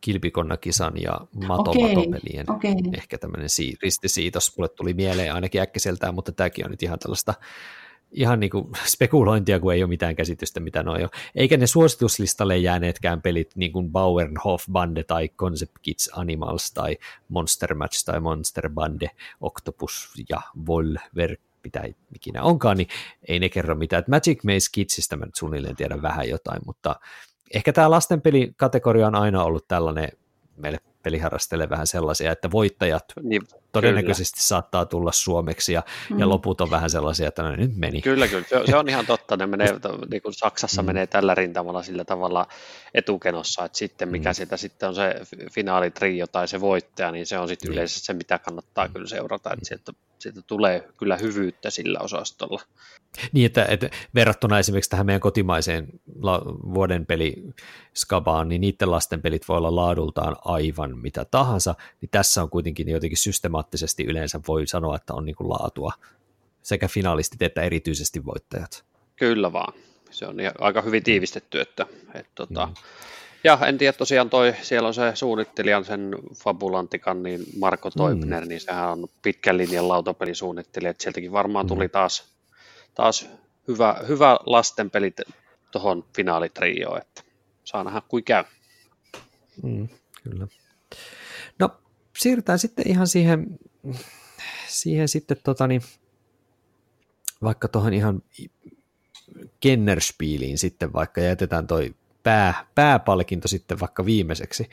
kilpikonnakisan ja matomatopelien, okay, okay. ehkä tämmöinen ristisiitos, mulle tuli mieleen ainakin äkkiseltään, mutta tämäkin on nyt ihan tällaista ihan niin kuin spekulointia, kun ei ole mitään käsitystä, mitä ne on jo. Eikä ne suosituslistalle jääneetkään pelit, niin kuin Bauernhof Bande tai Concept Kids Animals tai Monster Match tai Monster Bande, Octopus ja Volver, mitä ikinä onkaan, niin ei ne kerro mitään. Et Magic Maze Kidsistä mä nyt suunnilleen tiedän vähän jotain, mutta ehkä tämä lastenpelikategoria on aina ollut tällainen meille peliharrastajille vähän sellaisia, että voittajat niin, todennäköisesti kyllä. saattaa tulla suomeksi ja, mm. ja loput on vähän sellaisia, että ne nyt meni. Kyllä, kyllä. Se, se on ihan totta. Ne menee, niin kuin Saksassa mm. menee tällä rintamalla sillä tavalla etukenossa, että sitten mikä mm. sieltä sitten on se finaalitrio tai se voittaja, niin se on sitten mm. yleensä se, mitä kannattaa mm. kyllä seurata, että sieltä, sieltä tulee kyllä hyvyyttä sillä osastolla. Niin, että, että verrattuna esimerkiksi tähän meidän kotimaiseen la- vuoden peliskabaan, niin niiden lasten pelit voi olla laadultaan aivan mitä tahansa, niin tässä on kuitenkin jotenkin systemaattisesti yleensä voi sanoa, että on niin kuin laatua sekä finalistit että erityisesti voittajat. Kyllä vaan, se on aika hyvin tiivistetty, että, että tuota... mm. Ja en tiedä, tosiaan toi, siellä on se suunnittelijan, sen fabulantikan, niin Marko Toipner, mm. niin sehän on pitkän linjan lautapelisuunnittelija, että sieltäkin varmaan tuli taas Taas hyvä, hyvä lastenpeli tuohon finaalitrioon, että saa nähdä kuin käy. Mm, kyllä. No siirrytään sitten ihan siihen, siihen sitten totani, vaikka tuohon ihan Kinderspieliin sitten vaikka jätetään toi pää, pääpalkinto sitten vaikka viimeiseksi.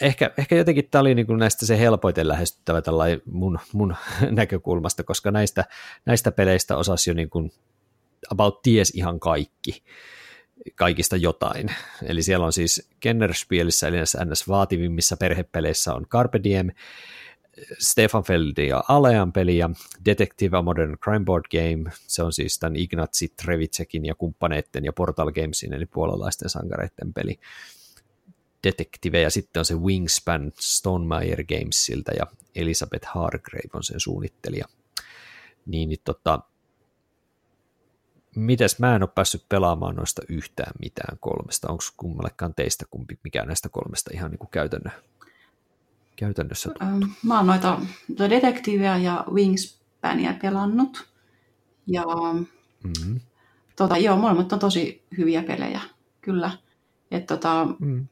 Ehkä, ehkä jotenkin tämä oli niin kuin näistä se helpoiten lähestyttävä tällainen mun, mun näkökulmasta, koska näistä, näistä peleistä osasi jo niin kuin about ties ihan kaikki, kaikista jotain. Eli siellä on siis Kinderspielissä, eli näissä N S-vaativimmissa perhepeleissä on Carpe Diem, Stefanfeldin ja Alean peli ja Detective a Modern Crime Board Game, se on siis tämän Ignazi Trevicekin ja kumppaneitten ja Portal Gamesin, eli puolalaisten sankareiden peli. Detective, ja sitten on se Wingspan Stonemeyer Gamesilta, ja Elisabeth Hargrave on sen suunnittelija. Niin, niin tota, mitäs mä en ole päässyt pelaamaan noista yhtään mitään kolmesta, onko kummallekaan teistä kumpi, mikä näistä kolmesta ihan niin kuin käytännö, käytännössä tuntuu? Mä oon noita Detectiveä ja Wingspania pelannut, ja mm-hmm. tota, joo, molemmat on tosi hyviä pelejä, kyllä, että tota, mm.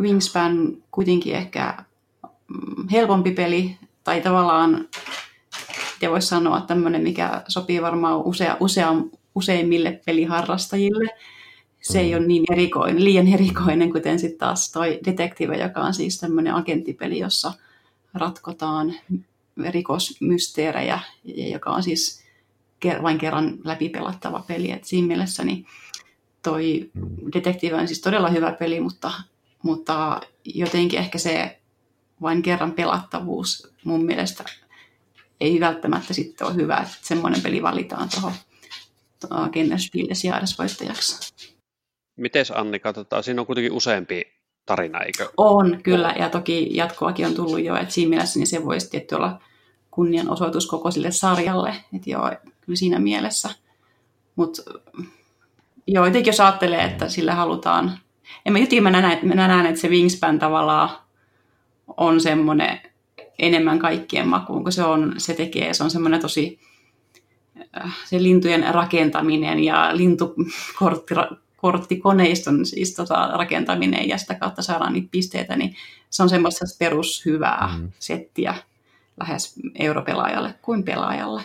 Wingspan kuitenkin ehkä helpompi peli, tai tavallaan, miten voisi sanoa, tämmöinen, mikä sopii varmaan usea, usea, useimmille peliharrastajille. Se ei ole niin erikoinen, liian erikoinen, kuten sitten taas toi Detective, joka on siis tämmöinen agenttipeli, jossa ratkotaan rikosmysteerejä, joka on siis vain kerran läpipelattava peli. Et siinä mielessä niin toi Detective on siis todella hyvä peli, mutta Mutta jotenkin ehkä se vain kerran pelattavuus mun mielestä ei välttämättä sitten ole hyvä, että semmoinen peli valitaan tuohon Kinderspiel des Jahres -voittajaksi. Mites Annika, tota, siinä on kuitenkin useampi tarina, eikö? On, kyllä, ja toki jatkoakin on tullut jo, että siinä mielessä niin se voisi tietty olla kunnianosoitus koko sille sarjalle, että joo, kyllä siinä mielessä. Mutta joo, jotenkin jos ajattelee, että sillä halutaan. En mä jotenkin mä näen, mä näen, että se Wingspan tavallaan on semmoinen enemmän kaikkien makuun, kun se, on, se tekee. Se on semmoinen tosi, se lintujen rakentaminen ja lintukortti, korttikoneiston siis tota, rakentaminen ja sitä kautta saadaan niitä pisteitä, niin se on semmoista perushyvää mm. settiä lähes europelaajalle kuin pelaajalle.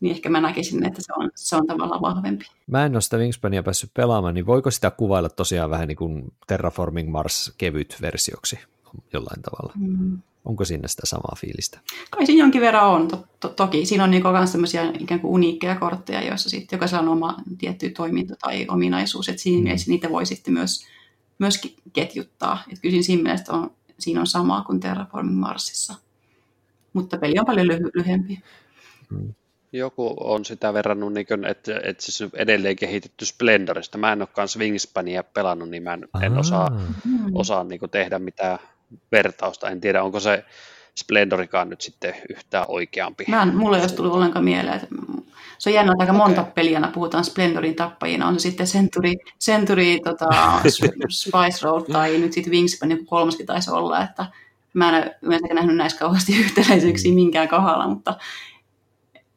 Niin ehkä mä näkisin, että se on, se on tavallaan vahvempi. Mä en ole sitä Wingspania päässyt pelaamaan, niin voiko sitä kuvailla tosiaan vähän niin kuin Terraforming Mars kevyt versioksi jollain tavalla? Mm. Onko siinä sitä samaa fiilistä? Kai siinä jonkin verran on, to- to- toki. Siinä on myös niinku sellaisia ikään kuin uniikkeja kortteja, joissa sitten jokaisella on oma tietty toiminto tai ominaisuus, että siinä mielessä niitä voi sitten myös, myös ketjuttaa. Et kyllä siinä mielestä on, siinä on samaa kuin Terraforming Marsissa, mutta peli on paljon lyhy- lyhyempi. Mm. Joku on sitä verrannut, että, että siis edelleen kehitetty Splendorista. Mä en ole kans Wingspania pelannut, niin mä en, en osaa, osaa niin kuin tehdä mitään vertausta. En tiedä, onko se Splendorikaan nyt sitten yhtään oikeampi. Mä en, mulla ei olisi tullut ollenkaan mieleen. Että se on jännä, että aika okay. monta peliä puhutaan Splendorin tappajina. On se sitten Century, Century tota, Spice Road tai nyt sitten Wingspan, joku kolmaskin taisi olla. Että mä en yleensäkään nähnyt näissä kauheasti yhtäläisyyksiä minkään kohdalla, mutta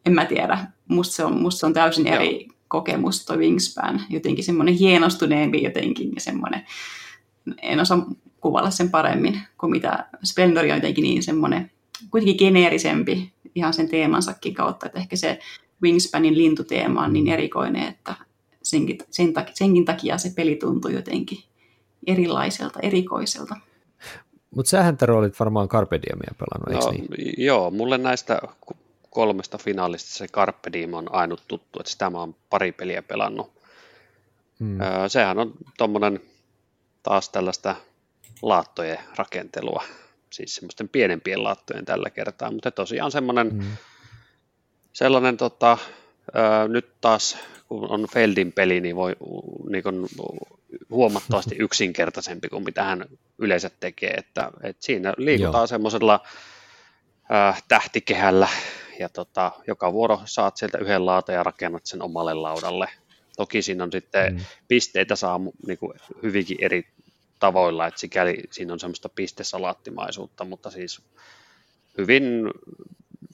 en mä tiedä. Musta se on, musta se on täysin Joo. eri kokemus toi Wingspan. Jotenkin semmoinen hienostuneempi jotenkin ja semmoinen. En osaa kuvailla sen paremmin kuin mitä Splendori on jotenkin niin semmoinen kuitenkin geneerisempi ihan sen teemansakin kautta. Että ehkä se Wingspanin lintuteema on niin erikoinen, että senkin, sen takia, senkin takia se peli tuntuu jotenkin erilaiselta, erikoiselta. Mutta sähän Tero olit varmaan Carpe Diemia pelannut, no, eikö niin? Joo, mulle näistä kolmesta finaalista se Carpe Diem on ainut tuttu, että sitä mä oon pari peliä pelannut. Hmm. Öö, sehän on tommonen taas tällaista laattojen rakentelua, siis semmoisten pienempien laattojen tällä kertaa, mutta tosiaan semmoinen hmm. sellainen tota, öö, nyt taas kun on Feldin peli, niin voi niin kun, huomattavasti yksinkertaisempi kuin mitä hän yleensä tekee, että et siinä liikutaan Joo. semmoisella öö, tähtikehällä. Ja tota, joka vuoro saat sieltä yhden laatan ja rakennat sen omalle laudalle. Toki siinä on sitten mm. pisteitä saa niin kuin hyvinkin eri tavoilla, että sikäli siinä on semmoista pistesalaattimaisuutta, mutta siis hyvin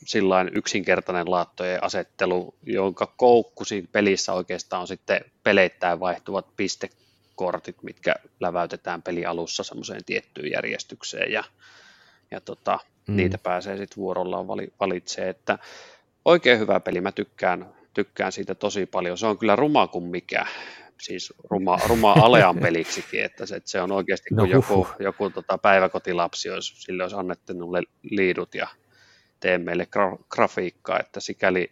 sillain yksinkertainen laattojen asettelu, jonka koukku siinä pelissä oikeastaan on sitten peleittäin vaihtuvat pistekortit, mitkä läväytetään pelialussa semmoiseen tiettyyn järjestykseen ja, ja tota, Mm. niitä pääsee sitten vuorollaan valitsee, että oikein hyvä peli, mä tykkään, tykkään siitä tosi paljon, se on kyllä ruma kuin mikä, siis ruma, ruma alean peliksikin, että se, että se on oikeasti kuin no, joku, joku tota päiväkotilapsi, jos sille olisi annettu liidut ja tee meille gra- grafiikkaa, että sikäli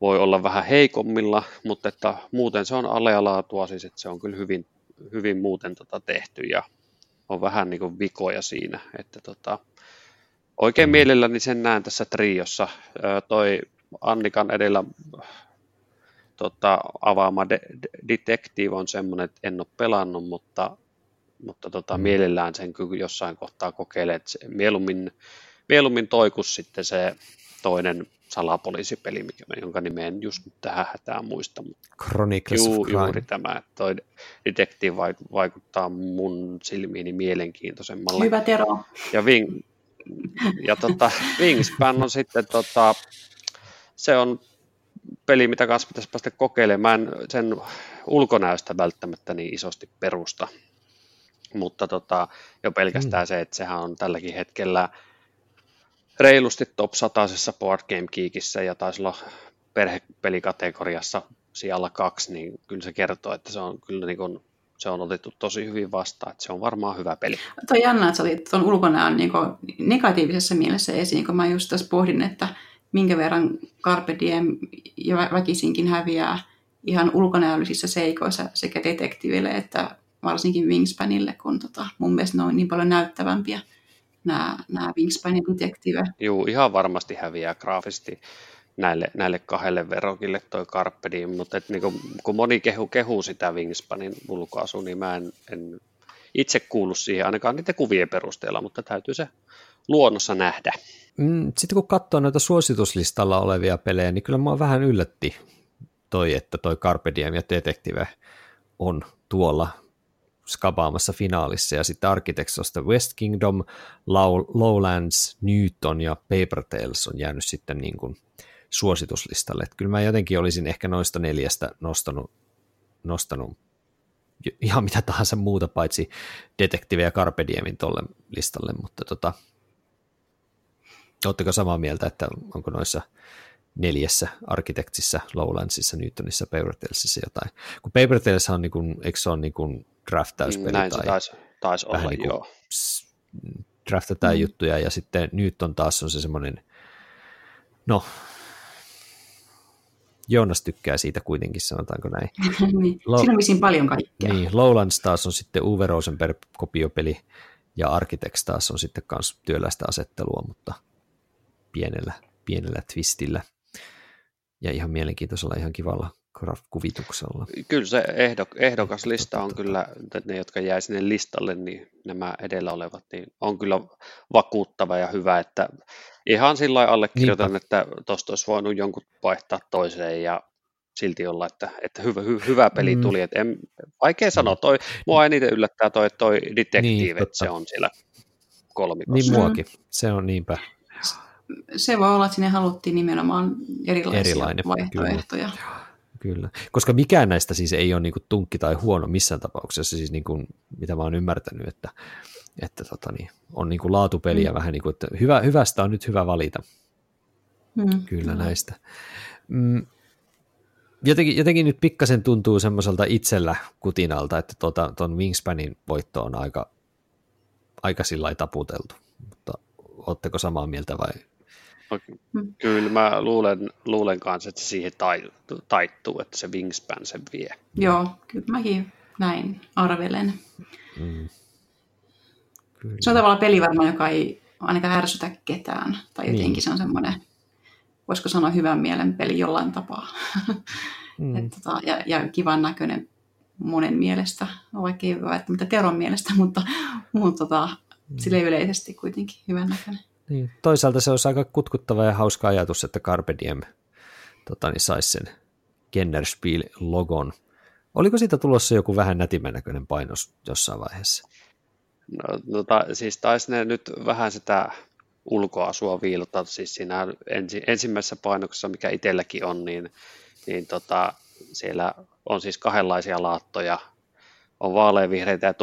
voi olla vähän heikommilla, mutta että muuten se on alealaatua, siis että se on kyllä hyvin, hyvin muuten tota tehty ja on vähän niin kuin vikoja siinä, että tota oikein mielelläni sen näen tässä triossa. Toi Annikan edellä tota, avaama de- de- Detective on semmoinen, että en ole pelannut, mutta, mutta tota, mielellään sen kyllä jossain kohtaa kokeilee. Mieluummin, mieluummin toikus sitten se toinen salapoliisipeli, mikä, jonka nimeen just nyt tähän hätään muista. Chronicles Juu, of Crime. Juuri tämä. Toi Detective vaikuttaa mun silmiini mielenkiintoisemmalle. Hyvä Tero. Ja vink- Ja tota, Wingspan on sitten, tota, se on peli, mitä kanssa pitäisi päästä kokeilemaan. Mä en sen ulkonäöstä välttämättä niin isosti perusta, mutta tota, jo pelkästään mm. se, että sehän on tälläkin hetkellä reilusti top satasessa Board Game Geekissä ja taisi olla perhepelikategoriassa sijalla kaksi, niin kyllä se kertoo, että se on kyllä niin kuin se on otettu tosi hyvin vastaan, että se on varmaan hyvä peli. Tuo on jännä, että sä otit tuon ulkonäön niin negatiivisessa mielessä esiin, kun mä just tässä pohdin, että minkä verran Carpe Diem ja väkisinkin häviää ihan ulkonäöllisissä seikoissa sekä Detectiville että varsinkin Wingspanille, kun tota, mun mielestä ne on niin paljon näyttävämpiä nämä, nämä Wingspanin Detective. Joo, ihan varmasti häviää graafisesti näille, näille kahdelle verokille toi Carpe Diem, mutta et niinku, kun moni kehu, kehu sitä Wingspanin ulkoasua, niin mä en, en itse kuulu siihen ainakaan niiden kuvien perusteella, mutta täytyy se luonnossa nähdä. Mm, sitten kun katsoo noita suosituslistalla olevia pelejä, niin kyllä mä vähän yllätti toi, että toi Carpe Diem ja Detective on tuolla skabaamassa finaalissa, ja sitten Architects of the West Kingdom, Lowlands, Newton ja Paper Tales on jäänyt sitten niin kuin suosituslistalle. Että kyllä mä jotenkin olisin ehkä noista neljästä nostanut, nostanut ihan mitä tahansa muuta paitsi Detective ja Carpe Diemin tolle listalle, mutta tota, ootteko samaa mieltä, että onko noissa neljässä Architectsissa, Lowlandsissa, Newtonissa, Paper Talesissa jotain? Kun Paper Tales on, niin kuin, eikö se ole niin kuin draftauspeli? Näin tai se taisi, taisi olla, niin kuin, joo. Pss, draftataan mm. juttuja ja sitten Newton taas on se semmoinen, no Joonas tykkää siitä kuitenkin, sanotaanko näin. Lo- Siinä on vissiin paljon kaikkea. Niin, Lowlands taas on sitten Uwe Rosenberg-kopiopeli ja Architects taas on sitten myös työläistä asettelua, mutta pienellä, pienellä twistillä ja ihan mielenkiintoisella, ihan kivalla kuvituksella. Kyllä se ehdo- ehdokas lista on kyllä, ne jotka jäi sinne listalle, niin nämä edellä olevat, niin on kyllä vakuuttava ja hyvä, että ihan sillä lailla allekirjoitan, niinpä, että tuosta olisi voinut jonkun vaihtaa toiseen ja silti olla, että, että hyvä, hy, hyvä peli tuli. Mm. Et en, vaikea sanoa, toi, mua eniten yllättää toi, toi Detective, niin, että se on siellä kolmikossa. Niin muakin, se on niinpä. Se voi olla, että sinne haluttiin nimenomaan erilaisia Erilainen, vaihtoehtoja. Kyllä. Kyllä, koska mikään näistä siis ei ole niin kuin tunkki tai huono missään tapauksessa, siis niin kuin, mitä mä oon ymmärtänyt, että, että tota niin, on niin kuin laatupeliä mm. vähän niin kuin, että hyvä, hyvästä on nyt hyvä valita. Mm. Kyllä mm. näistä. Mm. Jotenkin, jotenkin nyt pikkasen tuntuu semmoiselta itsellä kutinalta, että tuota, tuon Wingspanin voitto on aika, aika sillä lailla taputeltu, mutta ootteko samaa mieltä vai? Kyllä mä luulen, luulen kanssa, että se siihen taittuu, että se Wingspan sen vie. Joo, kyllä mäkin näin arvelen. Mm. Kyllä. Se on tavallaan peli varmaan, joka ei ainakaan ärsytä ketään, tai jotenkin niin. Se on semmoinen, voisiko sanoa hyvän mielen peli jollain tapaa. Mm. Et tota, ja, ja kivan näköinen monen mielestä, vaikka ei välttämättä Teron mielestä, mutta, mutta tota, mm. silleen yleisesti kuitenkin hyvän näköinen. Niin. Toisaalta se olisi aika kutkuttava ja hauska ajatus, että Carpe Diem tota, niin saisi sen Kinderspiel-logon. Oliko siitä tulossa joku vähän nätimän näköinen painos jossain vaiheessa? No, no ta, siis taisi ne nyt vähän sitä ulkoasua viilottaa. Siis siinä ensi, ensimmäisessä painoksessa, mikä itselläkin on, niin, niin tota, siellä on siis kahdenlaisia laattoja. On vaaleanvihreitä ja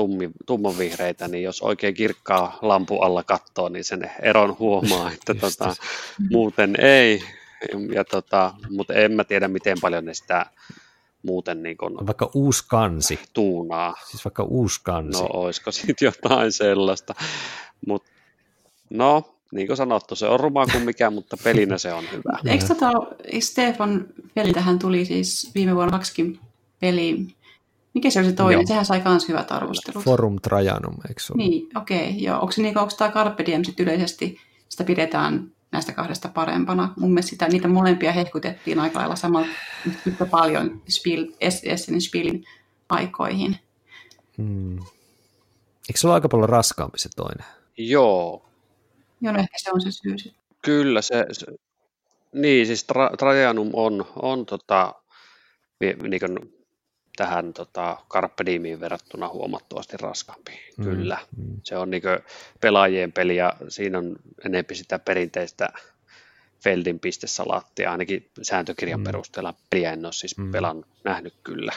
tummanvihreitä, niin jos oikein kirkkaa lampun alla katsoo, niin sen eron huomaa, että tota, muuten ei. Ja tota, mutta en mä tiedä, miten paljon ne sitä muuten niin kun vaikka uusi kansi. Tuunaa. Siis vaikka uusi kansi. No olisiko siitä jotain sellaista. Mut, no, niin kuin sanottu, se on rumaa kuin mikään, mutta pelinä se on hyvä. Eikö tota, Stefan pelitähän tuli siis viime vuonna kaksikin peliin? Mikä se oli se toinen? Joo. Sehän sai myös hyvät arvostelut. Forum Trajanum, eikö se ole? Niin, okei. Okay, joo. Onko se niin, onko tämä Carpe Diem sitten yleisesti, sitä pidetään näistä kahdesta parempana? Mun mielestä sitä, niitä molempia hehkutettiin aika lailla samalla yhtä paljon Essenin Spielin aikoihin. Hmm. Eikö se ole aika paljon raskaampi se toinen? Joo. Joo, no ehkä se on se syy. Kyllä, se, se niin, siis tra, Trajanum on, on tota, niin kuin tähän tota, Carpe Diemiin verrattuna huomattavasti raskaampi, mm, kyllä. Mm. Se on niin kuin pelaajien peli ja siinä on enemmän sitä perinteistä Feldin pistesalaattia, ainakin sääntökirjan mm. perusteella peliä en ole siis mm. pelannut, nähnyt kyllä.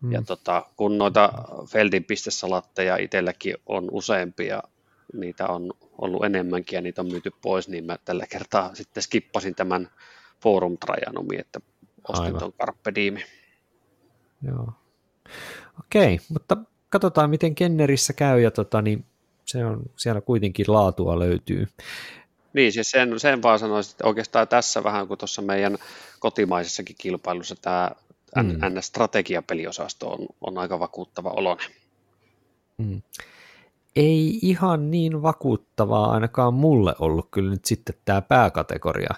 Mm. Ja tota, kun noita Feldin pistesalaatteja itselläkin on useampia, niitä on ollut enemmänkin ja niitä on myyty pois, niin mä tällä kertaa sitten skippasin tämän Forum Trajanomin, että ostin tuon Carpe Diemin. Joo. Okei, mutta katsotaan miten Kennerissä käy ja tota, niin se on, siellä kuitenkin laatua löytyy. Niin, siis sen, sen vaan sanoisin, että oikeastaan tässä vähän kuin tuossa meidän kotimaisessakin kilpailussa tämä mm. N S-strategiapeliosasto on, on aika vakuuttava oloinen. Mm. Ei ihan niin vakuuttavaa ainakaan mulle ollut kyllä nyt sitten tämä pääkategoria.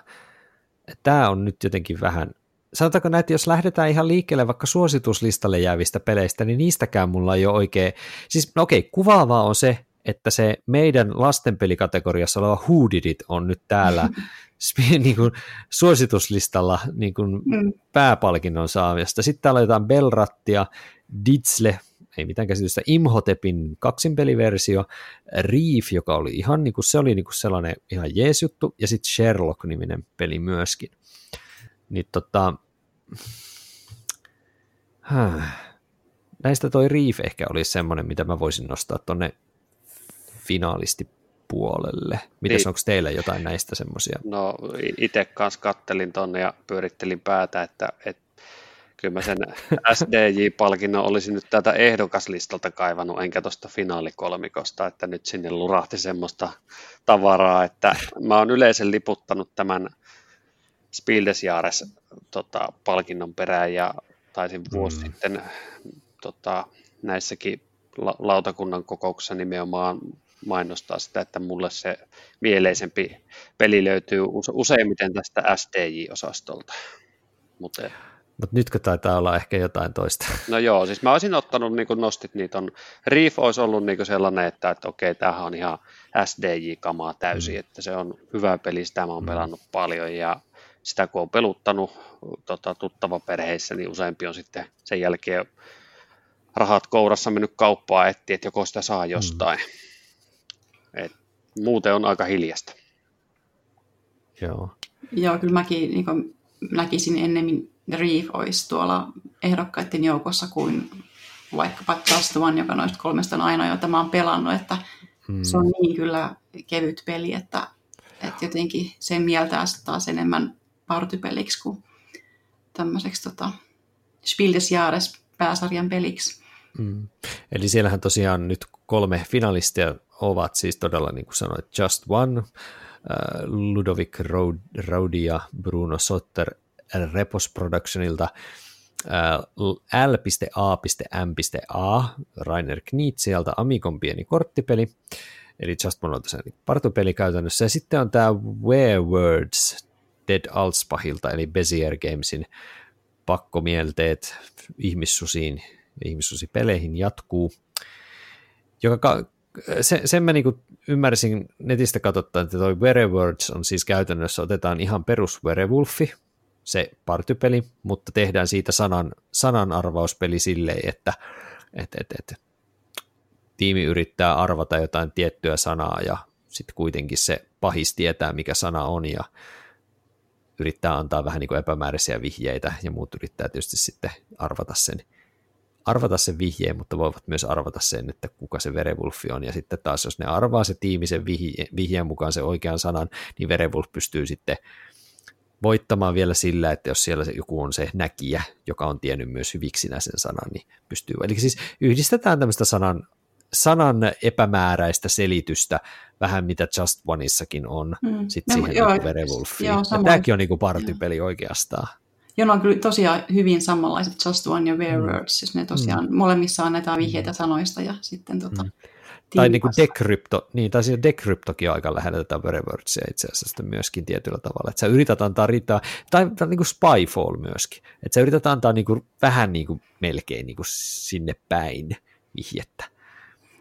Tämä on nyt jotenkin vähän. Sanotaanko näin, että jos lähdetään ihan liikkeelle vaikka suosituslistalle jäävistä peleistä, niin niistäkään mulla ei ole oikein. Siis no okei, kuvaavaa on se, että se meidän lastenpelikategoriassa oleva Who Did It on nyt täällä niin kuin suosituslistalla niin kuin pääpalkinnon saavista. Sitten täällä on jotain Belrattia, Ditsle, ei mitään käsitystä, Imhotepin kaksinpeliversio, Reef, joka oli ihan niin kuin, se oli niin kuin sellainen ihan jees juttu, ja sitten Sherlock-niminen peli myöskin. Niin tota, näistä toi Reef ehkä olisi semmoinen, mitä mä voisin nostaa tonne finaalistipuolelle. Mites, onko teillä jotain näistä semmoisia? No itse kanssa kattelin tonne ja pyörittelin päätä, että, että kyllä mä sen S D J-palkinnon olisin nyt täältä ehdokaslistalta kaivannut, enkä tuosta finaalikolmikosta, että nyt sinne lurahti semmoista tavaraa, että mä oon yleensä liputtanut tämän Spiel des Jahres tota, palkinnon perään ja taisin vuosi mm. sitten tota, näissäkin la- lautakunnan kokouksessa nimenomaan mainostaa sitä, että mulle se mieleisempi peli löytyy use- useimmiten tästä S D J-osastolta. Mutta Mutta nytkö taitaa olla ehkä jotain toista? No joo, siis mä olisin ottanut, niin kuin nostit, niitä on, Reef olisi ollut niin kuin sellainen, että, että okei, tämähän on ihan S D J-kamaa täysin, mm. että se on hyvä peli, sitä mä oon pelannut mm. paljon, ja sitä kun on peluttanut tota, tuttava perheissä, niin useampi on sitten sen jälkeen rahat kourassa mennyt kauppaa etsiä, että joko sitä saa jostain. Mm. Et, muuten on aika hiljasta. Joo, joo kyllä mäkin niin kuin näkisin ennemmin Reef olisi tuolla ehdokkaiden joukossa kuin vaikkapa Just One, joka noista kolmesta on ainoa, jota mä oon pelannut, että hmm. se on niin kyllä kevyt peli, että, että jotenkin se mieltää taas enemmän partypeliksi kuin tämmöiseksi tota, Spiel des Jahres -pääsarjan peliksi. Hmm. Eli siellähän tosiaan nyt kolme finalistia ovat siis todella, niin kuin sanoit, Just One, Ludovic Raudia, Bruno Sotter Repos Productionilta, L A M A, Rainer Kniitsialta Amikon pieni korttipeli, eli Just One on tosiaan partupeli käytännössä, ja sitten on tämä Werewords Dead Alspahilta, eli Bezier Gamesin pakkomielteet ihmissusiin, ihmissusipeleihin jatkuu, joka Se, sen mä niinku ymmärsin netistä katsottaen, että toi Werewords on siis käytännössä, otetaan ihan perus werewolfi, se partypeli, mutta tehdään siitä sanan, sananarvauspeli silleen, että et, et, et, tiimi yrittää arvata jotain tiettyä sanaa ja sitten kuitenkin se pahis tietää, mikä sana on ja yrittää antaa vähän niinku epämääräisiä vihjeitä ja muut yrittää tietysti sitten arvata sen. arvata sen vihjeen, mutta voivat myös arvata sen, että kuka se werewolfi on, ja sitten taas jos ne arvaa se tiimi sen vihje, vihjeen mukaan sen oikean sanan, niin werewolf pystyy sitten voittamaan vielä sillä, että jos siellä joku on se näkijä, joka on tiennyt myös hyviksinä sen sanan, niin pystyy. Eli siis yhdistetään tämmöistä sanan, sanan epämääräistä selitystä, vähän mitä Just Oneissakin on, mm. sitten no, siihen joo, niin werewolfiin. Tämäkin on niin kuin partypeli joo. Oikeastaan. Joo, on kyllä tosiaan hyvin samanlaiset Just One ja Werewords, jos ne tosiaan mm. molemmissa annetaan vihjeitä mm. sanoista ja sitten tota mm. tai niinku Decrypto, niin tai siinä Decryptokin on aika lähellä tätä Werewords itse asiassa myöskin tietyllä tavalla, että sä yrität antaa riittää, tai, tai niinku Spyfall myöskin, että sä yrität antaa niinku, vähän niinku melkein niinku sinne päin vihjettä,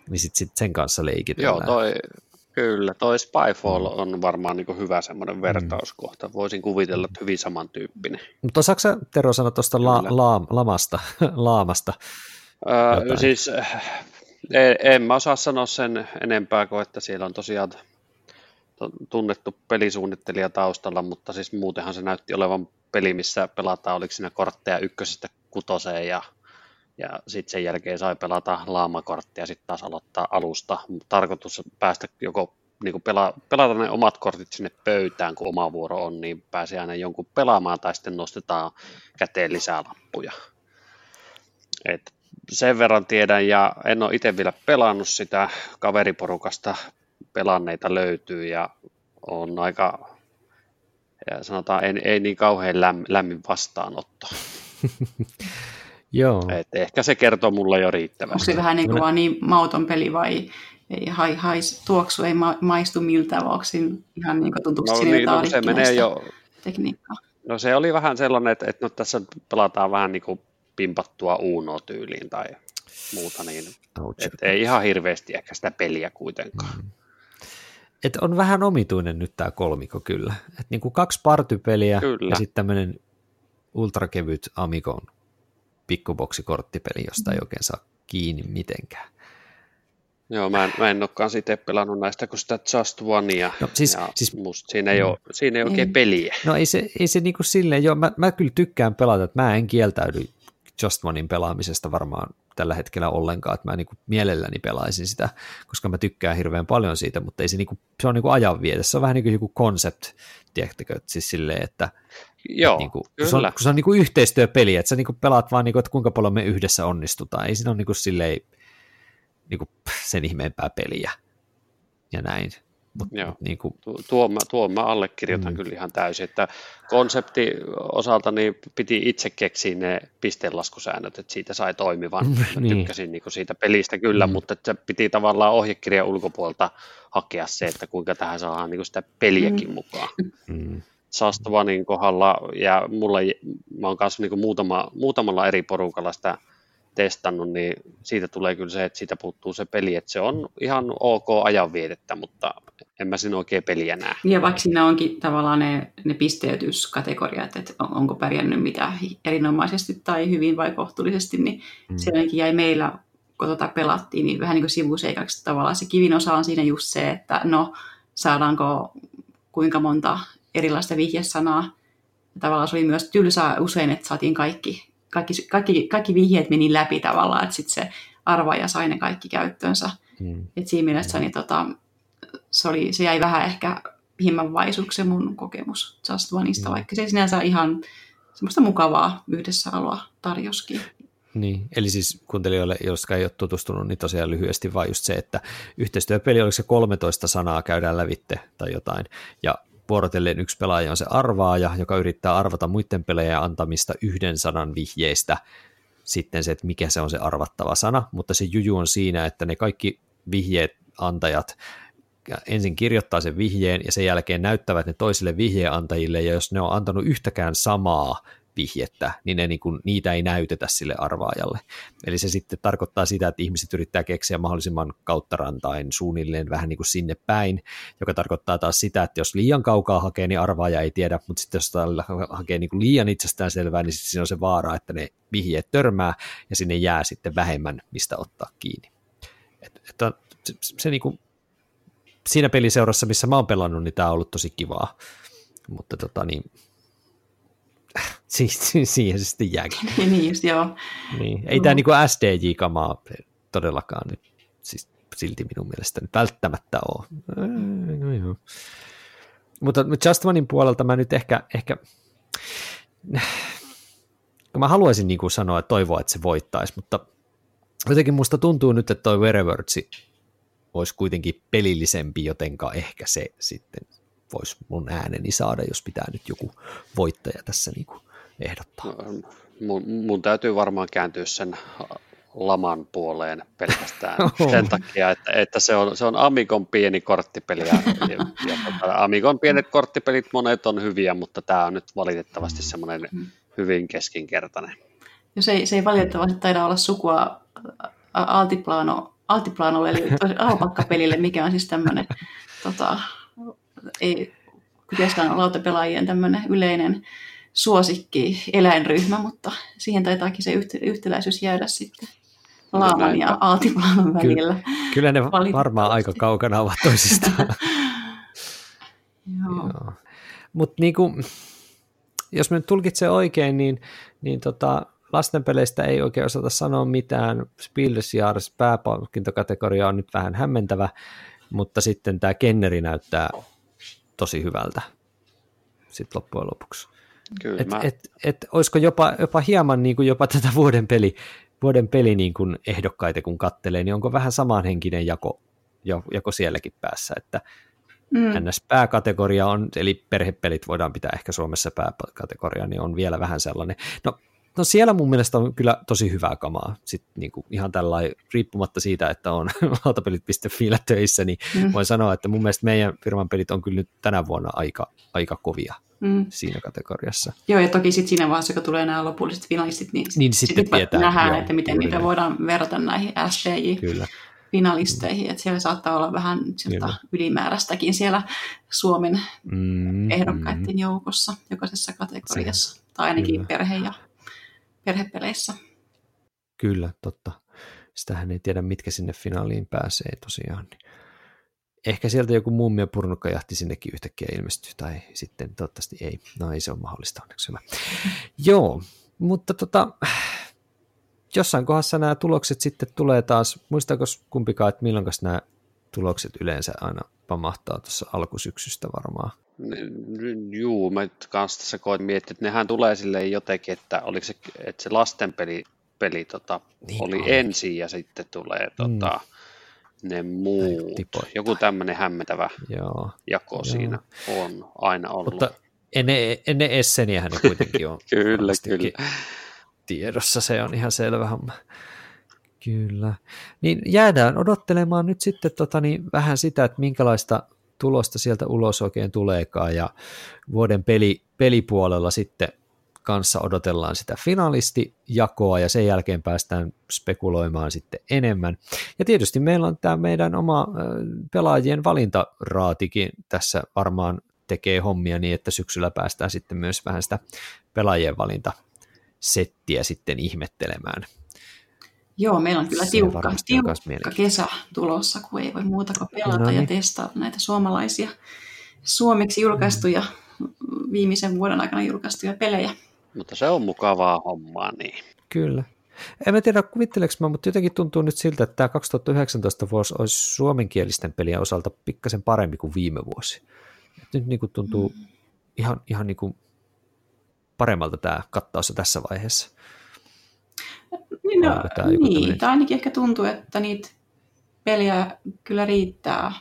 niin sitten sit sen kanssa leikitellään. Joo, toi, kyllä, toi Spyfall on varmaan niin hyvä semmoinen vertauskohta. Voisin kuvitella, että hyvin samantyyppinen. Mutta osaatko sä, Tero, sanoa tuosta la, la, lamasta? laamasta? Öö, siis en, en mä osaa sanoa sen enempää kuin, että siellä on tosiaan tunnettu pelisuunnittelija taustalla, mutta siis muutenhan se näytti olevan peli, missä pelataan, oliko siinä kortteja ykkösestä kutoseen ja Ja sitten sen jälkeen sai pelata laamakorttia ja sitten taas aloittaa alusta. Tarkoitus päästä joko niin pela, pelata ne omat kortit sinne pöytään, kun oma vuoro on, niin pääsee aina jonkun pelaamaan tai sitten nostetaan käteen lisää lappuja. Et sen verran tiedän ja en ole itse vielä pelannut sitä. Kaveriporukasta pelanneita löytyy ja on aika, ja sanotaan, ei, ei niin kauhean lämmin, lämmin vastaanotto. Joo. Et ehkä se kertoo mulla jo riittävästi. Onko se vähän niin kuin vaan niin mauton peli vai ei hai, hais, tuoksu ei ma, maistu miltään, vai onko ihan niin kuin tuntuuko no, niin, no, se menee jo tekniikkaa? No se oli vähän sellainen, että, että no, tässä pelataan vähän niin kuin pimpattua Uno-tyyliin tai muuta, niin että ei ihan hirveästi ehkä sitä peliä kuitenkaan. Mm-hmm. Et on vähän omituinen nyt tämä kolmikko kyllä. Et niin kuin kaksi partypeliä kyllä. Ja sitten tämmöinen ultrakevyt Amikon pikkuboksikorttipeli, josta ei oikein saa kiinni mitenkään. Joo, mä en, mä en olekaan itse pelannut näistä kuin sitä Just Onea. No, siis, siis, musta siinä ei ole, siinä ei ei. oikein peliä. No ei se, ei se niin kuin silleen, joo, mä, mä kyllä tykkään pelata, että mä en kieltäydy Just Onein pelaamisesta varmaan tällä hetkellä ollenkaan, että mä niin kuin mielelläni pelaisin sitä, koska mä tykkään hirveän paljon siitä, mutta ei se, niin kuin, se on niin kuin ajanviete, se on vähän niin kuin joku konsept, tiedättekö, siis silleen, että joo, niin kuin, kun se on, kun se on niin kuin yhteistyöpeli, että sä niin kuin pelaat vaan, niin kuin, että kuinka paljon me yhdessä onnistutaan, ei siinä ole niin kuin silleen, niin kuin sen ihmeempää peliä ja näin. Mut, joo, niin kuin... tuon, mä, tuon mä allekirjoitan mm. kyllä ihan täysin, että konsepti osalta niin piti itse keksiä ne pisteenlaskusäännöt, että siitä sai toimivan, mm, mä niin. tykkäsin niin kuin siitä pelistä kyllä, mm. mutta että se piti tavallaan ohjekirjan ulkopuolelta hakea se, että kuinka tähän saadaan niin kuin sitä peliäkin mm. mukaan. Mm. Sastavanin kohdalla, ja mulla, mä oon kanssa niin kuin muutama, muutamalla eri porukalla sitä testannut, niin siitä tulee kyllä se, että siitä puuttuu se peli, että se on ihan ok ajanvietettä, mutta en mä siinä oikein peliä näe. Ja vaikka siinä onkin tavallaan ne, ne pisteytyskategoriat, että onko pärjännyt mitä erinomaisesti tai hyvin vai kohtuullisesti, niin mm. sielläkin jäi meillä, kun tota pelattiin, niin vähän niin kuin sivuseikaksi tavallaan se kivin osa on siinä just se, että no saadaanko kuinka monta erilaista vihjesanaa. Ja tavallaan se oli myös tylsää usein, että saatiin kaikki Kaikki, kaikki, kaikki vihjeet meni läpi tavallaan, että sitten se arvaaja sai ne kaikki käyttöönsä. Mm. Et siinä mielessä niin, tota, se, oli, se jäi vähän ehkä hieman vaisuksi mun kokemus Just Oneista, mm. vaikka se sinänsä ihan semmoista mukavaa yhdessäoloa tarjoskin. Niin, eli siis kuuntelijoille, jotka ei ole tutustunut, niin tosiaan lyhyesti vaan just se, että yhteistyöpeli, oliko se kolmetoista sanaa käydään lävitte tai jotain, ja vuorotellen yksi pelaaja on se arvaaja, joka yrittää arvata muiden pelejä antamista yhden sanan vihjeistä, sitten se, että mikä se on se arvattava sana, mutta se juju on siinä, että ne kaikki vihjeet antajat ensin kirjoittaa sen vihjeen ja sen jälkeen näyttävät ne toisille vihjeenantajille, ja jos ne on antanut yhtäkään samaa vihjettä, niin, ne, niin kuin, niitä ei näytetä sille arvaajalle. Eli se sitten tarkoittaa sitä, että ihmiset yrittää keksiä mahdollisimman kauttarantain suunnilleen vähän niin kuin sinne päin, joka tarkoittaa taas sitä, että jos liian kaukaa hakee, niin arvaaja ei tiedä, mutta sitten jos hakee niin kuin liian itsestään selvää, niin sitten siinä on se vaara, että ne vihjeet törmää ja sinne jää sitten vähemmän, mistä ottaa kiinni. Et, et, se, se niin kuin, siinä peliseurassa, missä mä oon pelannut, niin tämä on ollut tosi kivaa, mutta tota niin siihen se sitten jääkin. Niin just, joo. Niin. Ei tämä niinku S D J-kamaa todellakaan nyt siis silti minun mielestäni välttämättä ole. No joo. Mutta Just Onein puolelta mä nyt ehkä, ehkä... mä haluaisin niinku sanoa, että toivoa, että se voittaisi, mutta jotenkin musta tuntuu nyt, että toi Werewords olisi kuitenkin pelillisempi, jotenka ehkä se sitten voisi mun ääneni saada, jos pitää nyt joku voittaja tässä niin kuin ehdottaa. Mun, mun täytyy varmaan kääntyä sen laman puoleen pelkästään sen takia, että, että se, on, se on Amigon pieni korttipeli. Ja, ja Amigon pienet korttipelit monet on hyviä, mutta tämä on nyt valitettavasti semmoinen hyvin keskinkertainen. No se, se ei valitettavasti taida olla sukua altiplano, altiplanolle, eli alpakkapelille, mikä on siis tämmöinen... Tota, ei kuitenkaan lautapelaajien tämmöinen yleinen suosikki eläinryhmä, mutta siihen taitaakin se yhtäläisyys jäädä sitten laaman ja aaltiplaaman välillä. Kyllä, kyllä ne varmaan aika kaukana ovat toisistaan. Joo. Mut niinku, jos mä nyt tulkitsen oikein, niin, niin tota, lastenpeleistä ei oikein osata sanoa mitään. Spiel des Jahres pääpalkintokategoria on nyt vähän hämmentävä, mutta sitten tämä Kenneri näyttää tosi hyvältä sitten loppujen lopuksi. Kyllä. Et, et, et, olisiko jopa, jopa hieman niin kuin jopa tätä vuoden peli, vuoden peli niin kuin ehdokkaita, kun kattelee, niin onko vähän samanhenkinen jako, jako sielläkin päässä, että mm. N S-pääkategoria on, eli perhepelit voidaan pitää ehkä Suomessa pääkategoria, niin on vielä vähän sellainen. No, no siellä mun mielestä on kyllä tosi hyvää kamaa, sitten niin kuin ihan tällainen, riippumatta siitä, että on lautapelit piste fi töissä, niin mm. voin sanoa, että mun mielestä meidän firman pelit on kyllä nyt tänä vuonna aika, aika kovia mm. siinä kategoriassa. Joo, ja toki sitten siinä vaiheessa, kun tulee nämä lopulliset finalistit, niin, niin sit sitten tietää, nähdään, joo, että miten kyllä niitä voidaan verrata näihin S T J-finalisteihin, mm. että siellä saattaa olla vähän ylimääräistäkin siellä Suomen mm. ehdokkaiden mm. joukossa, jokaisessa kategoriassa, se, tai ainakin kyllä perhe ja perhepeleissä. Kyllä, totta. Sitähän ei tiedä, mitkä sinne finaaliin pääsee tosiaan. Ehkä sieltä joku muumia purnukka jahti sinnekin yhtäkkiä ilmestyy, tai sitten toivottavasti ei. No ei se ole mahdollista, onneksi hyvä. Joo, mutta tota, jossain kohdassa nämä tulokset sitten tulee taas, muistaako kumpikaan, että milloin nämä tulokset yleensä aina pamahtaa tuossa alkusyksystä varmaan? Juu, mä kanssa tässä koin miettiä, että nehän tulee silleen jotenkin, että oliko se, että se lastenpeli peli, tota, niin oli on ensin ja sitten tulee tota, mm. ne muut. Joku tämmöinen hämmentävä joo, jako joo siinä on aina ollut. Mutta ennen, ennen Esseniähän ne kuitenkin on. Kyllä, kyllä. Tiedossa se on ihan selvä homma. Kyllä. Niin jäädään odottelemaan nyt sitten tota, niin vähän sitä, että minkälaista tulosta sieltä ulos oikein tuleekaan, ja vuoden peli, pelipuolella sitten kanssa odotellaan sitä finalistijakoa, ja sen jälkeen päästään spekuloimaan sitten enemmän. Ja tietysti meillä on tämä meidän oma pelaajien valintaraatikin tässä varmaan tekee hommia niin, että syksyllä päästään sitten myös vähän sitä pelaajien valintasettiä sitten ihmettelemään. Joo, meillä on kyllä tiukka, tiukka kesä tulossa, kun ei voi muuta kuin pelata no niin. ja testata näitä suomalaisia suomeksi julkaistuja, viimeisen vuoden aikana julkaistuja pelejä. Mutta se on mukavaa hommaa, niin. Kyllä. En mä tiedä, kuvitteleeko mä, mutta jotenkin tuntuu nyt siltä, että tämä kaksituhattayhdeksäntoista vuosi olisi suomenkielisten pelien osalta pikkasen parempi kuin viime vuosi. Nyt niin kuin tuntuu mm. ihan, ihan niin kuin paremmalta tämä kattaus tässä vaiheessa. Niin, no, tämä niin, tai ainakin ehkä tuntuu, että niitä pelejä kyllä riittää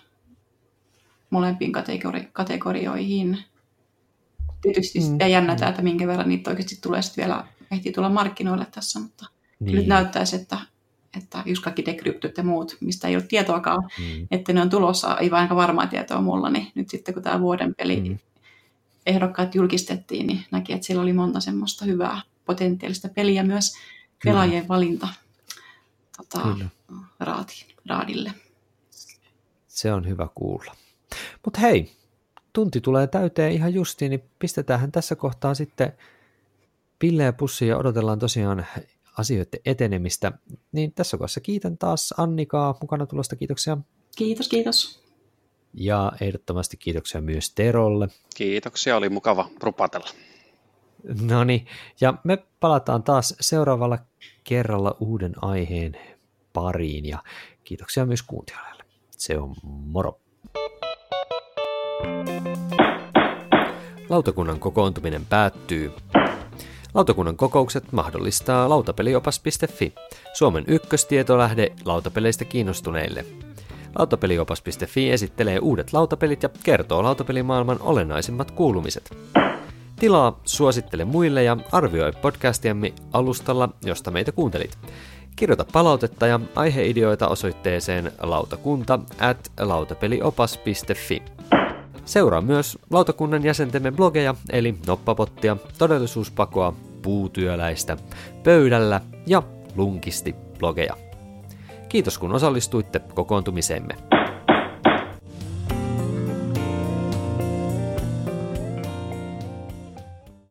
molempiin kategori- kategorioihin. Tietysti mm, sitä jännätä, mm. että minkä verran niitä oikeasti tulee sitten vielä, ehtii tulla markkinoille tässä, mutta niin. nyt näyttäisi, että, että just kaikki Decryptot ja muut, mistä ei ole tietoakaan, mm. että ne on tulossa, ei vaan aika varmaa tietoa mulla, niin nyt sitten kun tämä vuoden peli mm. ehdokkaat julkistettiin, niin näki, että siellä oli monta semmoista hyvää potentiaalista peliä myös pelaajien valinta tota, raadin, raadille. Se on hyvä kuulla. Mutta hei, tunti tulee täyteen ihan justiin, niin pistetäänhän tässä kohtaa sitten pilleä pussiin ja odotellaan tosiaan asioiden etenemistä. Niin tässä kohdassa kiitän taas Annikaa mukana tulosta, kiitoksia. Kiitos, kiitos. Ja ehdottomasti kiitoksia myös Terolle. Kiitoksia, oli mukava rupatella. No niin, ja me palataan taas seuraavalla kerralla uuden aiheen pariin, ja kiitoksia myös kuuntelijoille. Se on moro. Lautakunnan kokoontuminen päättyy. Lautakunnan kokoukset mahdollistaa lautapeliopas piste fi, Suomen ykköstietolähde lautapeleistä kiinnostuneille. Lautapeliopas piste fi esittelee uudet lautapelit ja kertoo lautapelimaailman olennaisimmat kuulumiset. Tilaa, suosittele muille ja arvioi podcastiamme alustalla, josta meitä kuuntelit. Kirjoita palautetta ja aiheideoita osoitteeseen lautakunta at lautapeliopas piste fi. Seuraa myös lautakunnan jäsentemme blogeja, eli Noppapottia, Todellisuuspakoa, Puutyöläistä, Pöydällä ja Lunkisti blogeja. Kiitos kun osallistuitte kokoontumiseemme.